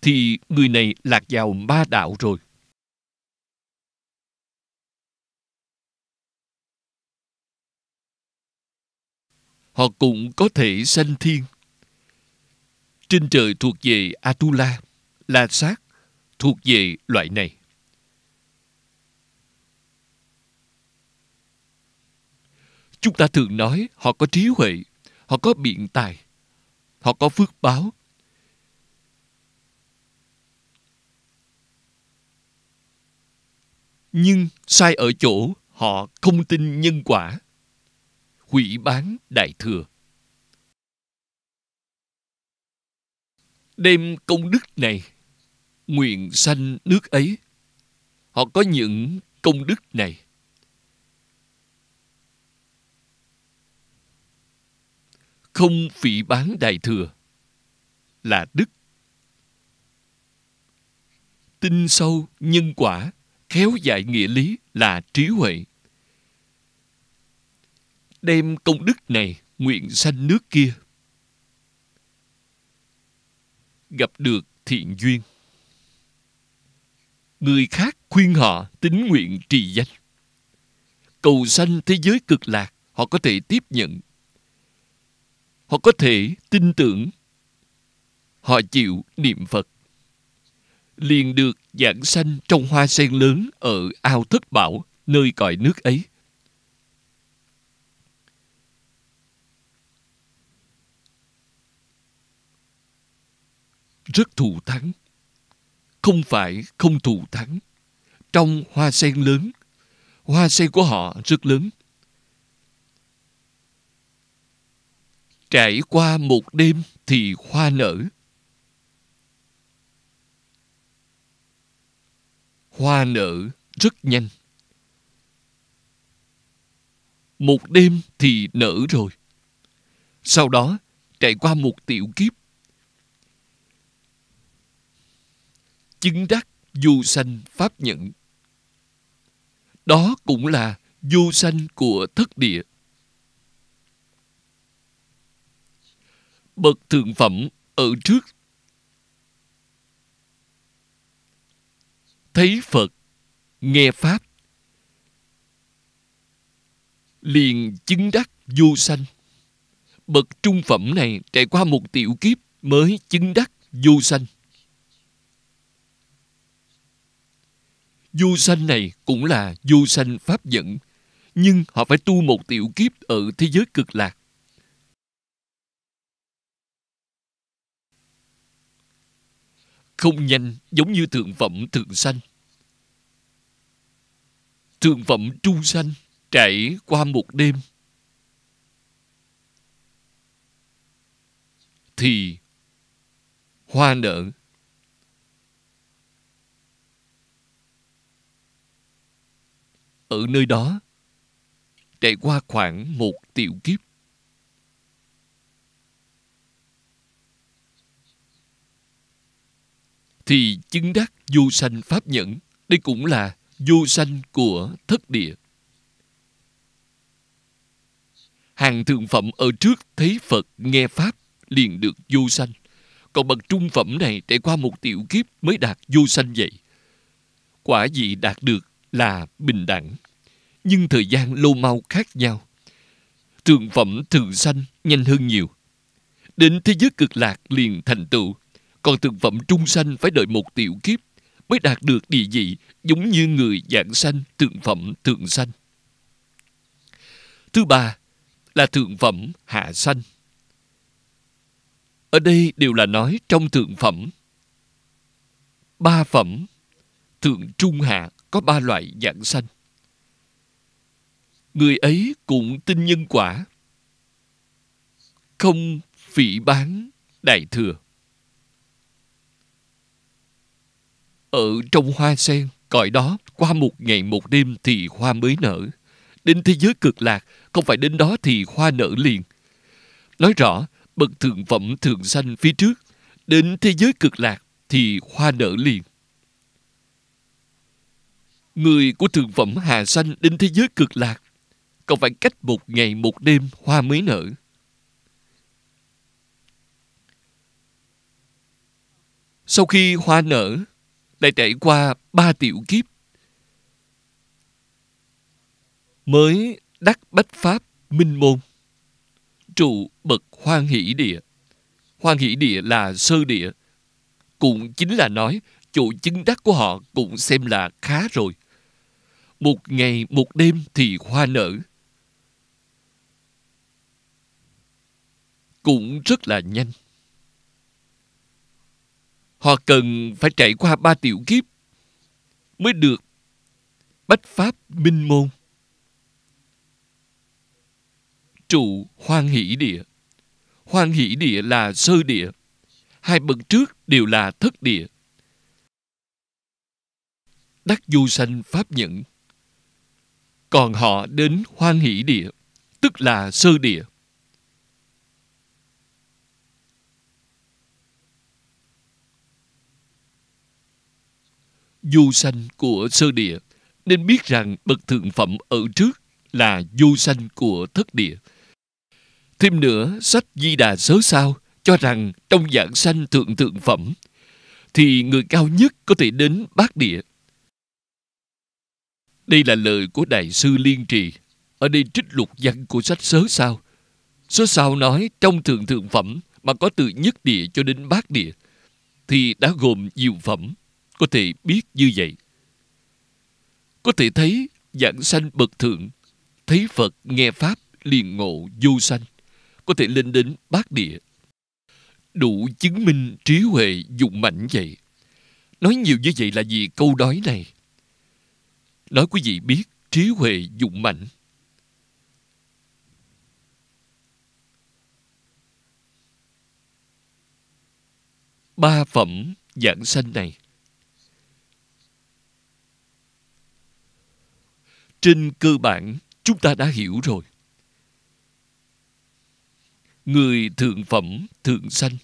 thì người này lạc vào ma đạo rồi. Họ cũng có thể sanh thiên. Trên trời thuộc về Atula, La Sát thuộc về loại này. Chúng ta thường nói họ có trí huệ, họ có biện tài, họ có phước báo. Nhưng sai ở chỗ họ không tin nhân quả, hủy bán đại thừa. Đem công đức này, nguyện sanh nước ấy. Họ có những công đức này. Không phỉ bán đại thừa là đức. Tin sâu nhân quả, khéo dạy nghĩa lý là trí huệ. Đem công đức này nguyện sanh nước kia. Gặp được thiện duyên. Người khác khuyên họ tín nguyện trì danh. Cầu sanh thế giới cực lạc, họ có thể tiếp nhận. Họ có thể tin tưởng. Họ chịu niệm Phật. Liền được giảng sanh trong hoa sen lớn ở ao Thất Bảo, nơi cõi nước ấy. Rất thù thắng. Không phải không thù thắng. Trong hoa sen lớn, hoa sen của họ rất lớn. Trải qua một đêm thì hoa nở. Hoa nở rất nhanh. Một đêm thì nở rồi. Sau đó trải qua một tiểu kiếp, chứng đắc vô sanh pháp nhẫn. Đó cũng là vô sanh của thất địa. Bậc thượng phẩm ở trước, thấy Phật, nghe Pháp, liền chứng đắc vô sanh. Bậc trung phẩm này trải qua một tiểu kiếp mới chứng đắc vô sanh. Vô sanh này cũng là vô sanh pháp nhẫn, nhưng họ phải tu một tiểu kiếp ở thế giới cực lạc. Không nhanh giống như thượng phẩm thượng sanh. Thượng phẩm trung sanh trải qua một đêm thì hoa nở. Ở nơi đó trải qua khoảng một tiểu kiếp. Thì chứng đắc vô sanh pháp nhẫn. Đây cũng là vô sanh của thất địa. Hàng thượng phẩm ở trước thấy Phật, nghe Pháp liền được vô sanh. Còn bậc trung phẩm này trải qua một tiểu kiếp mới đạt vô sanh vậy. Quả vị đạt được là bình đẳng, nhưng thời gian lâu mau khác nhau. Thượng phẩm thượng sanh nhanh hơn nhiều. Đến thế giới cực lạc liền thành tựu. Còn thượng phẩm trung sanh phải đợi một tiểu kiếp mới đạt được địa vị giống như người giảng sanh thượng phẩm thượng sanh. Thứ ba là thượng phẩm hạ sanh. Ở đây đều là nói trong thượng phẩm. Ba phẩm, thượng trung hạ có ba loại giảng sanh. Người ấy cũng tin nhân quả, không phỉ bán đại thừa. Ở trong hoa sen, cõi đó, qua một ngày một đêm thì hoa mới nở. Đến thế giới cực lạc, không phải đến đó thì hoa nở liền. Nói rõ, bậc thượng phẩm thượng sanh phía trước, đến thế giới cực lạc thì hoa nở liền. Người của thượng phẩm hạ sanh đến thế giới cực lạc, còn phải cách một ngày một đêm hoa mới nở. Sau khi hoa nở, lại trải qua 3 tiểu kiếp, mới đắc bách pháp minh môn, trụ bậc Hoan Hỷ Địa. Hoan Hỷ Địa là sơ địa, cũng chính là nói chỗ chứng đắc của họ cũng xem là khá rồi. 1 ngày 1 đêm thì hoa nở, cũng rất là nhanh. Họ cần phải trải qua 3 tiểu kiếp mới được bách pháp minh môn, trụ Hoan Hỷ Địa. Hoan Hỷ Địa là sơ địa, 2 bậc trước đều là thất địa. Đắc vô sanh pháp nhẫn. Còn họ đến Hoan Hỷ Địa, tức là sơ địa, vô sanh của sơ địa, nên biết rằng bậc thượng phẩm ở trước là vô sanh của thất địa. Thêm nữa, sách Di Đà Sớ Sao cho rằng trong dạng sanh thượng phẩm thì người cao nhất có thể đến bát địa. Đây là lời của Đại sư Liên Trì, ở đây trích lục văn của sách Sớ Sao. Sớ Sao nói trong thượng phẩm mà có từ nhất địa cho đến bát địa thì đã gồm nhiều phẩm, có thể biết như vậy. Có thể thấy vãng sanh bậc thượng, thấy Phật, nghe Pháp, liền ngộ vô sanh, có thể lên đến bát địa. Đủ chứng minh trí huệ dụng mạnh vậy. Nói nhiều như vậy là vì câu nói này. Nói quý vị biết trí huệ dụng mạnh. Ba phẩm vãng sanh này, trên cơ bản chúng ta đã hiểu rồi. Người thượng phẩm thượng sanh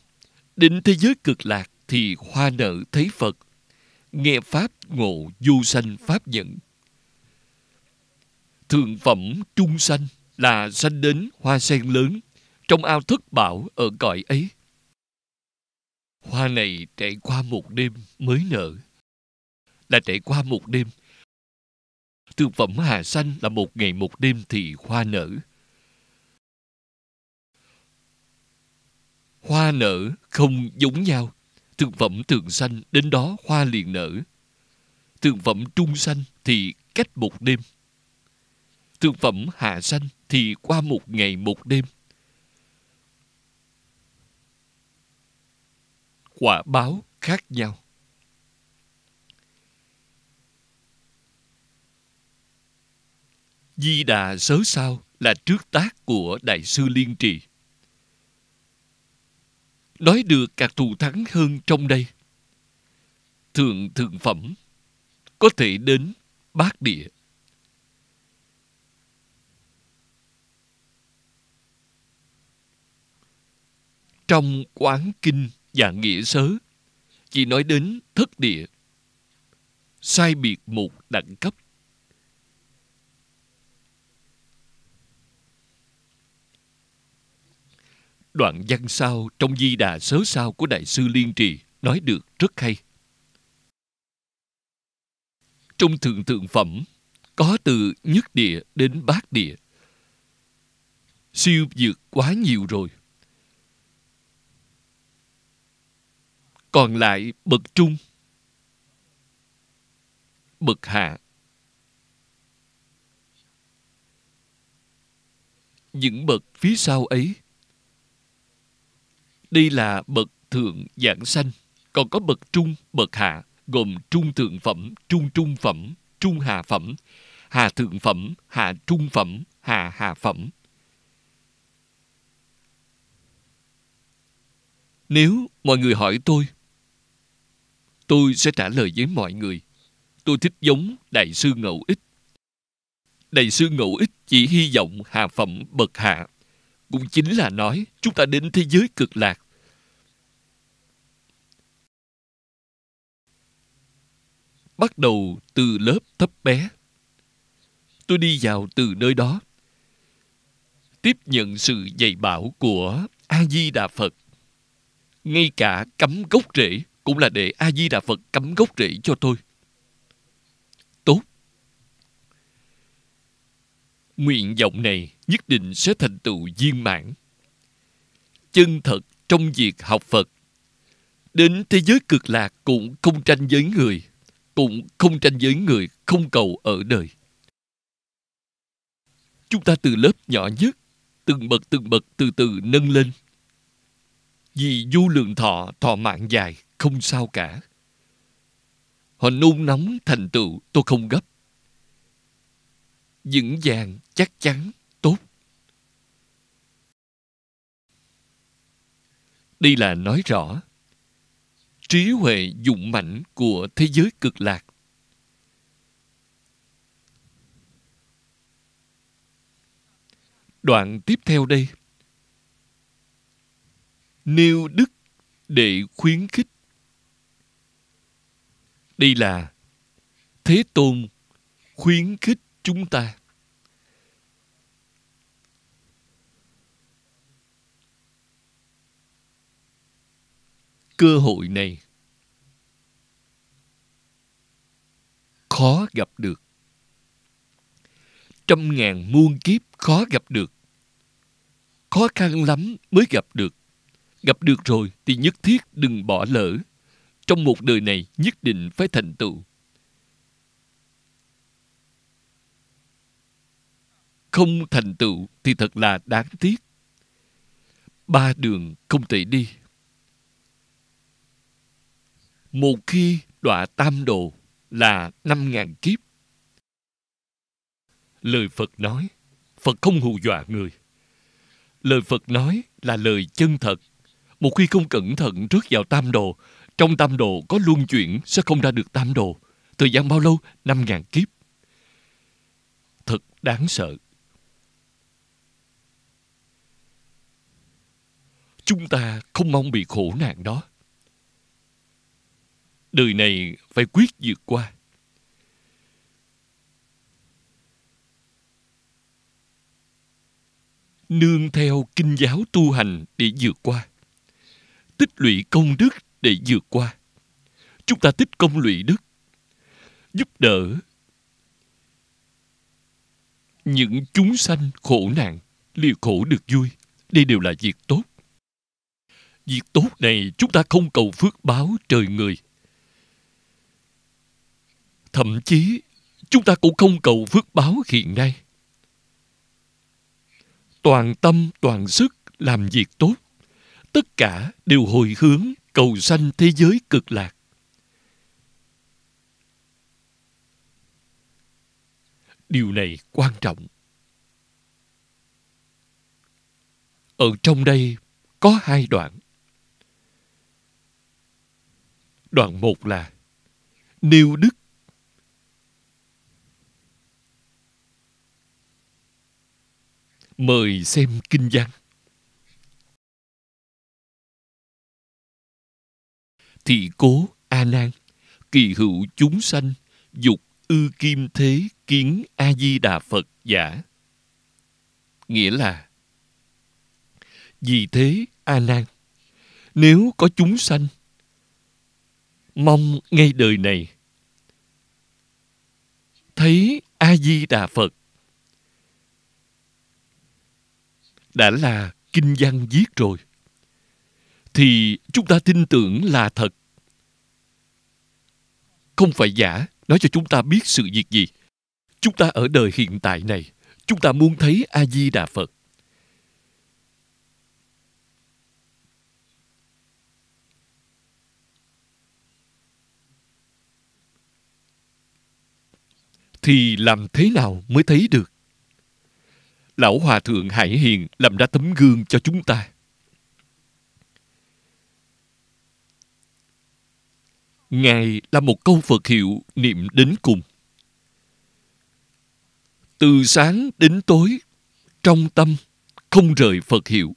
đến thế giới cực lạc thì hoa nở thấy Phật, nghe Pháp, ngộ vô sanh pháp nhẫn. Thượng phẩm trung sanh là sanh đến hoa sen lớn trong ao thất bảo ở cõi ấy. Hoa này trải qua 1 đêm mới nở, là trải qua 1 đêm. Thượng phẩm hạ sanh là 1 ngày 1 đêm thì hoa nở. Hoa nở không giống nhau. Thượng phẩm thượng sanh đến đó hoa liền nở. Thượng phẩm trung sanh thì cách 1 đêm. Thượng phẩm hạ sanh thì qua 1 ngày 1 đêm. Quả báo khác nhau. Di Đà Sớ Sao là trước tác của Đại sư Liên Trì. Nói được các thù thắng hơn trong đây. Thượng phẩm có thể đến bát địa. Trong Quán Kinh và Nghĩa Sớ chỉ nói đến thất địa, sai biệt 1 đẳng cấp. Đoạn văn sau trong Di Đà Sớ Sao của Đại sư Liên Trì nói được rất hay. Trong thượng phẩm có từ nhất địa đến bát địa, siêu vượt quá nhiều rồi. Còn lại bậc trung, bậc hạ, những bậc phía sau ấy, đây là bậc thượng vãng sanh. Còn có bậc trung, bậc hạ, gồm trung thượng phẩm, trung trung phẩm, trung hạ phẩm, hạ thượng phẩm, hạ trung phẩm, hạ hạ phẩm. Nếu mọi người hỏi tôi sẽ trả lời với mọi người, tôi thích giống Đại sư Ngẫu Ích. Đại sư Ngẫu Ích chỉ hy vọng hạ phẩm bậc hạ, cũng chính là nói chúng ta đến thế giới cực lạc. Bắt đầu từ lớp thấp bé, tôi đi vào từ nơi đó, tiếp nhận sự dạy bảo của A Di Đà Phật. Ngay cả cắm gốc rễ cũng là để A-di-đà Phật cắm gốc rễ cho tôi. Tốt. Nguyện vọng này nhất định sẽ thành tựu viên mãn. Chân thật trong việc học Phật, đến thế giới cực lạc cũng không tranh với người, cũng không tranh với người không cầu ở đời. Chúng ta từ lớp nhỏ nhất, từng bậc từ từ nâng lên. Vì vô lượng thọ, thọ mạng dài, không sao cả. Họ nôn nóng thành tựu, tôi không gấp. Vững vàng, chắc chắn, tốt. Đây là nói rõ trí huệ dụng mạnh của thế giới cực lạc. Đoạn tiếp theo đây, nêu đức để khuyến khích. Đây là Thế Tôn khuyến khích chúng ta. Cơ hội này khó gặp được. Trăm ngàn muôn kiếp khó gặp được. Khó khăn lắm mới gặp được. Gặp được rồi thì nhất thiết đừng bỏ lỡ. Trong một đời này nhất định phải thành tựu. Không thành tựu thì thật là đáng tiếc. Ba đường không thể đi. Một khi đọa tam đồ là 5.000 kiếp. Lời Phật nói, Phật không hù dọa người. Lời Phật nói là lời chân thật. Một khi không cẩn thận rớt vào tam đồ, trong tam đồ có luân chuyển sẽ không ra được tam đồ. Thời gian bao lâu? 5.000 kiếp. Thật đáng sợ. Chúng ta không mong bị khổ nạn đó. Đời này phải quyết vượt qua. Nương theo kinh giáo tu hành để vượt qua. Tích lũy công đức để vượt qua. Chúng ta tích công lũy đức, giúp đỡ những chúng sanh khổ nạn, lìa khổ được vui. Đây đều là việc tốt. Việc tốt này chúng ta không cầu phước báo trời người. Thậm chí chúng ta cũng không cầu phước báo hiện nay. Toàn tâm, toàn sức làm việc tốt. Tất cả đều hồi hướng cầu sanh thế giới cực lạc. Điều này quan trọng. Ở trong đây có hai đoạn. Đoạn một là nêu đức. Mời xem kinh văn. Thị cố A Nan, kỳ hữu chúng sanh dục ư kim thế kiến A Di Đà Phật giả. Nghĩa là vì thế A Nan, nếu có chúng sanh mong ngay đời này thấy A Di Đà Phật, đã là kinh văn viết rồi, thì chúng ta tin tưởng là thật, không phải giả. Nói cho chúng ta biết sự việc gì. Chúng ta ở đời hiện tại này, chúng ta muốn thấy A-di-đà Phật. Thì làm thế nào mới thấy được? Lão Hòa Thượng Hải Hiền làm ra tấm gương cho chúng ta. Ngài là một câu Phật hiệu niệm đến cùng. Từ sáng đến tối, trong tâm không rời Phật hiệu.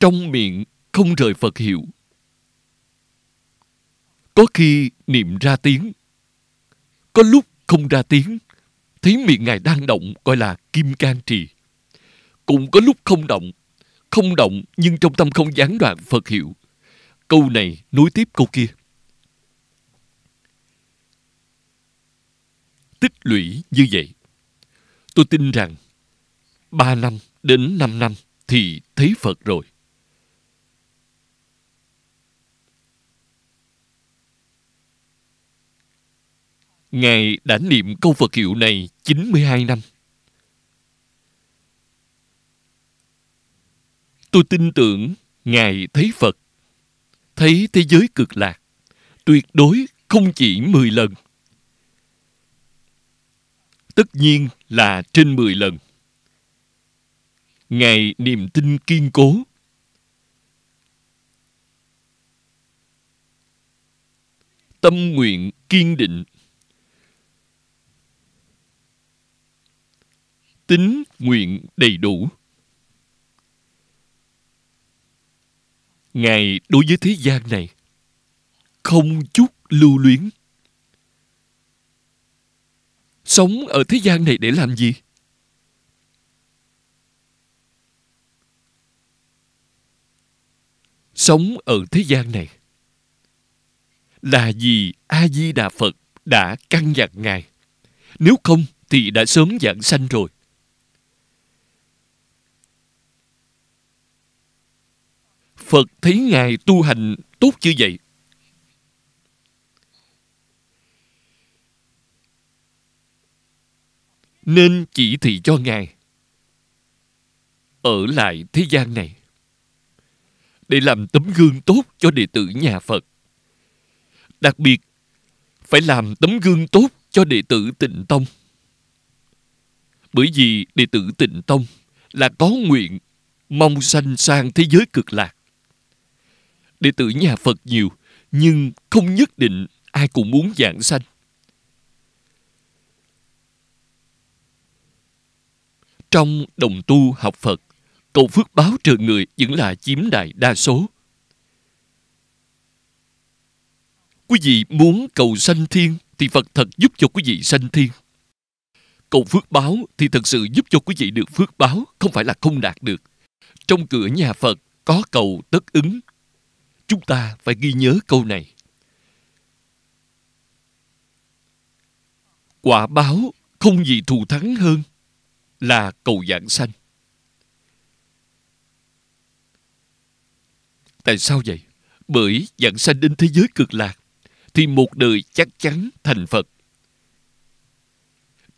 Trong miệng không rời Phật hiệu. Có khi niệm ra tiếng, có lúc không ra tiếng. Thấy miệng Ngài đang động gọi là kim can trì. Cũng có lúc không động nhưng trong tâm không gián đoạn Phật hiệu. câu này nối tiếp câu kia. Tích lũy như vậy, tôi tin rằng 3 năm đến 5 năm thì thấy Phật rồi. Ngài đã niệm câu Phật hiệu này 92 năm. Tôi tin tưởng Ngài thấy Phật, thấy thế giới cực lạc, tuyệt đối không chỉ 10 lần. Tất nhiên là trên 10 lần. Ngài niềm tin kiên cố. Tâm nguyện kiên định. Tín nguyện đầy đủ. Ngài đối với thế gian này không chút lưu luyến. Sống ở thế gian này để làm gì? Sống ở thế gian này là vì A-di-đà Phật đã căn dặn Ngài. Nếu không thì đã sớm vãng sanh rồi. Phật thấy Ngài tu hành tốt như vậy, nên chỉ thị cho Ngài ở lại thế gian này để làm tấm gương tốt cho đệ tử nhà Phật. Đặc biệt, phải làm tấm gương tốt cho đệ tử Tịnh Tông. Bởi vì đệ tử Tịnh Tông là có nguyện mong sanh sang thế giới cực lạc. Đệ tử nhà Phật nhiều, nhưng không nhất định ai cũng muốn vãng sanh. Trong đồng tu học Phật, cầu phước báo trời người vẫn là chiếm đại đa số. Quý vị muốn cầu sanh thiên thì Phật thật giúp cho quý vị sanh thiên. Cầu phước báo thì thật sự giúp cho quý vị được phước báo, không phải là không đạt được. Trong cửa nhà Phật có cầu tất ứng. Chúng ta phải ghi nhớ câu này. Quả báo không gì thù thắng hơn là cầu vãng sanh. Tại sao vậy? Bởi vãng sanh đến thế giới cực lạc thì một đời chắc chắn thành Phật.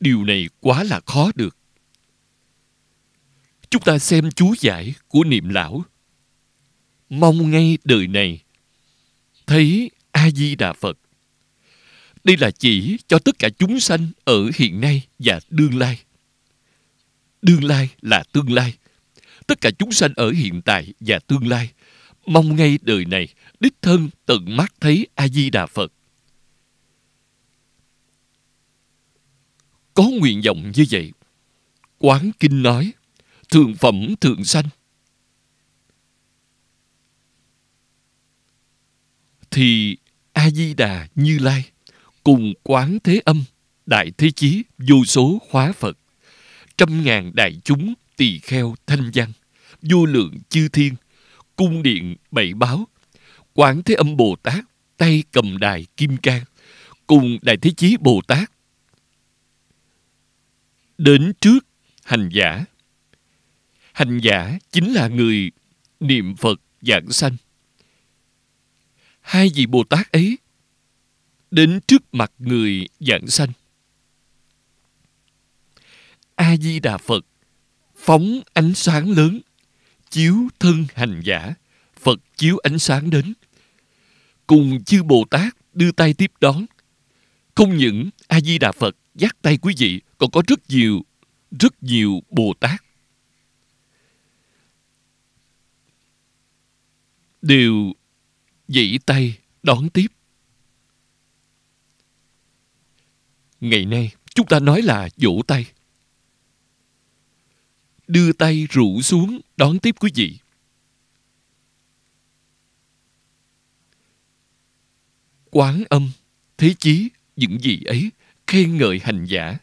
Điều này quá là khó được. Chúng ta xem chú giải của Niệm Lão. Mong ngay đời này thấy A-di-đà Phật. Đây là chỉ cho tất cả chúng sanh ở hiện nay và tương lai. Đương lai là tương lai. Tất cả chúng sanh ở hiện tại và tương lai mong ngay đời này đích thân tận mắt thấy A-di-đà Phật. Có nguyện vọng như vậy. Quán Kinh nói thượng phẩm thượng sanh thì A-di-đà Như Lai cùng Quán Thế Âm, Đại Thế Chí, vô số hóa Phật, trăm ngàn đại chúng, tỳ kheo thanh văn, vô lượng chư thiên, cung điện bảy báo, Quán Thế Âm Bồ Tát tay cầm đài kim cang cùng Đại Thế Chí Bồ Tát đến trước hành giả. Hành giả chính là người niệm Phật vãng sanh. Hai vị Bồ Tát ấy đến trước mặt người vãng sanh. A-di-đà Phật phóng ánh sáng lớn, chiếu thân hành giả, Phật chiếu ánh sáng đến. Cùng chư Bồ Tát đưa tay tiếp đón. Không những A-di-đà Phật dắt tay quý vị, còn có rất nhiều Bồ Tát. Đều vẫy tay đón tiếp. Ngày nay, chúng ta nói là vỗ tay. Đưa tay rủ xuống đón tiếp quý vị. Quán Âm, Thế Chí, những gì ấy khen ngợi hành giả,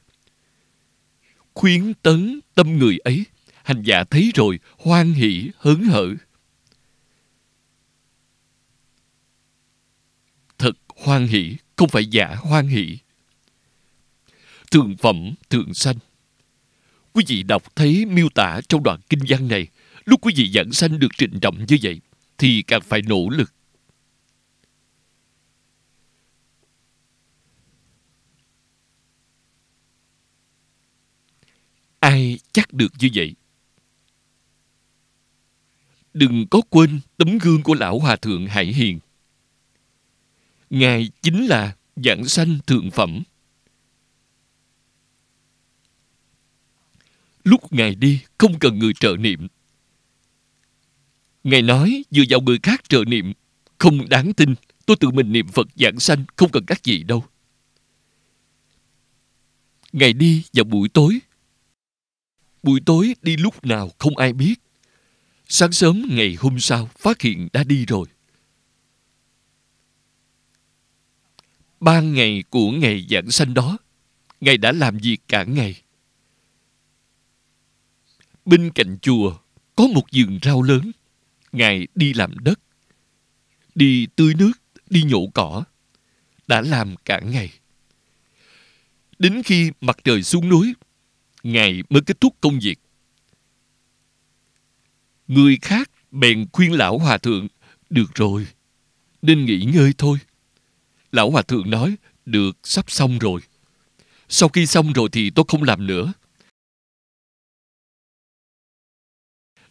khuyến tấn tâm người ấy. Hành giả thấy rồi hoan hỷ hớn hở. hoan hỷ, không phải giả hoan hỷ. Thượng phẩm thượng sanh. Quý vị đọc thấy miêu tả trong đoạn kinh văn này, lúc quý vị giảng sanh được trịnh trọng như vậy thì càng phải nỗ lực. Ai chắc được như vậy? Đừng có quên tấm gương của Lão Hòa Thượng Hải Hiền. Ngài chính là giảng sanh thượng phẩm. Lúc Ngài đi không cần người trợ niệm. Ngài nói dựa vào người khác trợ niệm không đáng tin. Tôi tự mình niệm Phật giảng sanh, không cần các vị đâu. Ngài đi vào buổi tối. Buổi tối đi lúc nào không ai biết. Sáng sớm ngày hôm sau phát hiện đã đi rồi. Ban ngày của ngày giảng sanh đó, Ngài đã làm việc cả ngày. Bên cạnh chùa có một vườn rau lớn. Ngài đi làm đất, đi tưới nước, đi nhổ cỏ. Đã làm cả ngày. Đến khi mặt trời xuống núi, Ngài mới kết thúc công việc. Người khác bèn khuyên Lão Hòa Thượng, được rồi, nên nghỉ ngơi thôi. Lão Hòa Thượng nói, được, sắp xong rồi. Sau khi xong rồi thì tôi không làm nữa.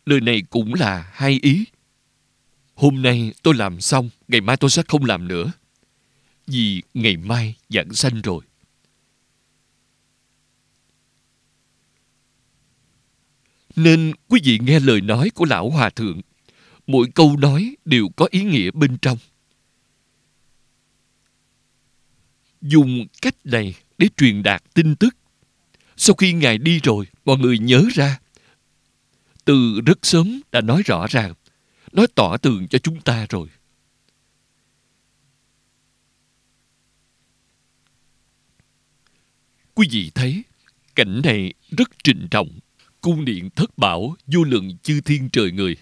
Lời này cũng là hai ý. Hôm nay tôi làm xong, ngày mai tôi sẽ không làm nữa. Vì ngày mai giảng sanh rồi. Nên quý vị nghe lời nói của Lão Hòa Thượng, mỗi câu nói đều có ý nghĩa bên trong. Dùng cách này để truyền đạt tin tức. Sau khi Ngài đi rồi, mọi người nhớ ra. Từ rất sớm đã nói rõ ràng, nói tỏ tường cho chúng ta rồi. Quý vị thấy, cảnh này rất trịnh trọng. Cung điện thất bảo, vô lượng chư thiên trời người.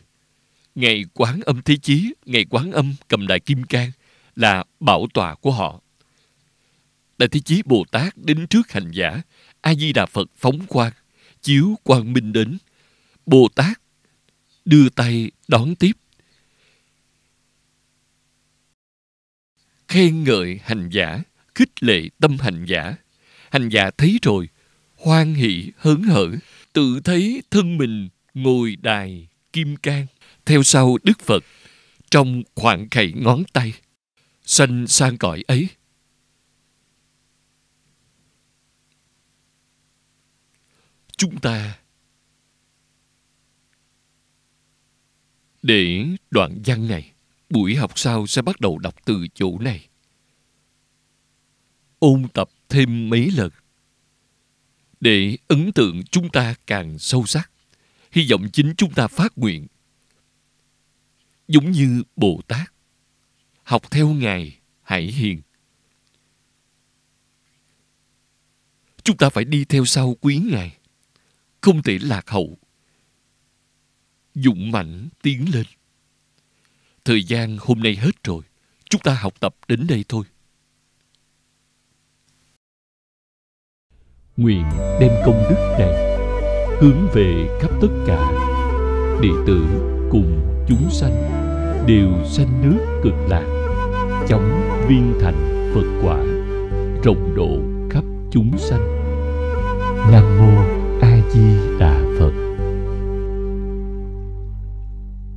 Ngài Quán Âm Thế Chí, Ngài Quán Âm cầm đại kim cang là bảo tọa của họ. Đại Thế Chí Bồ Tát đến trước hành giả, A-di-đà Phật phóng quang, chiếu quang minh đến. Bồ Tát đưa tay đón tiếp, khen ngợi hành giả, khích lệ tâm hành giả. Hành giả thấy rồi, hoan hỷ hớn hở, tự thấy thân mình ngồi đài kim cang, theo sau Đức Phật trong khoảng khảy ngón tay, sanh sang cõi ấy. Chúng ta để đoạn văn này, buổi học sau sẽ bắt đầu đọc từ chỗ này. Ôn tập thêm mấy lần để ấn tượng chúng ta càng sâu sắc. Hy vọng chính chúng ta phát nguyện giống như Bồ Tát, học theo Ngài Hải Hiền. Chúng ta phải đi theo sau quý Ngài, không thể lạc hậu. Dũng mãnh tiến lên. Thời gian hôm nay hết rồi, chúng ta học tập đến đây thôi. Nguyện đem công đức này hướng về khắp tất cả đệ tử cùng chúng sanh đều sanh nước Cực Lạc, chóng viên thành Phật quả, rộng độ khắp chúng sanh. Nam mô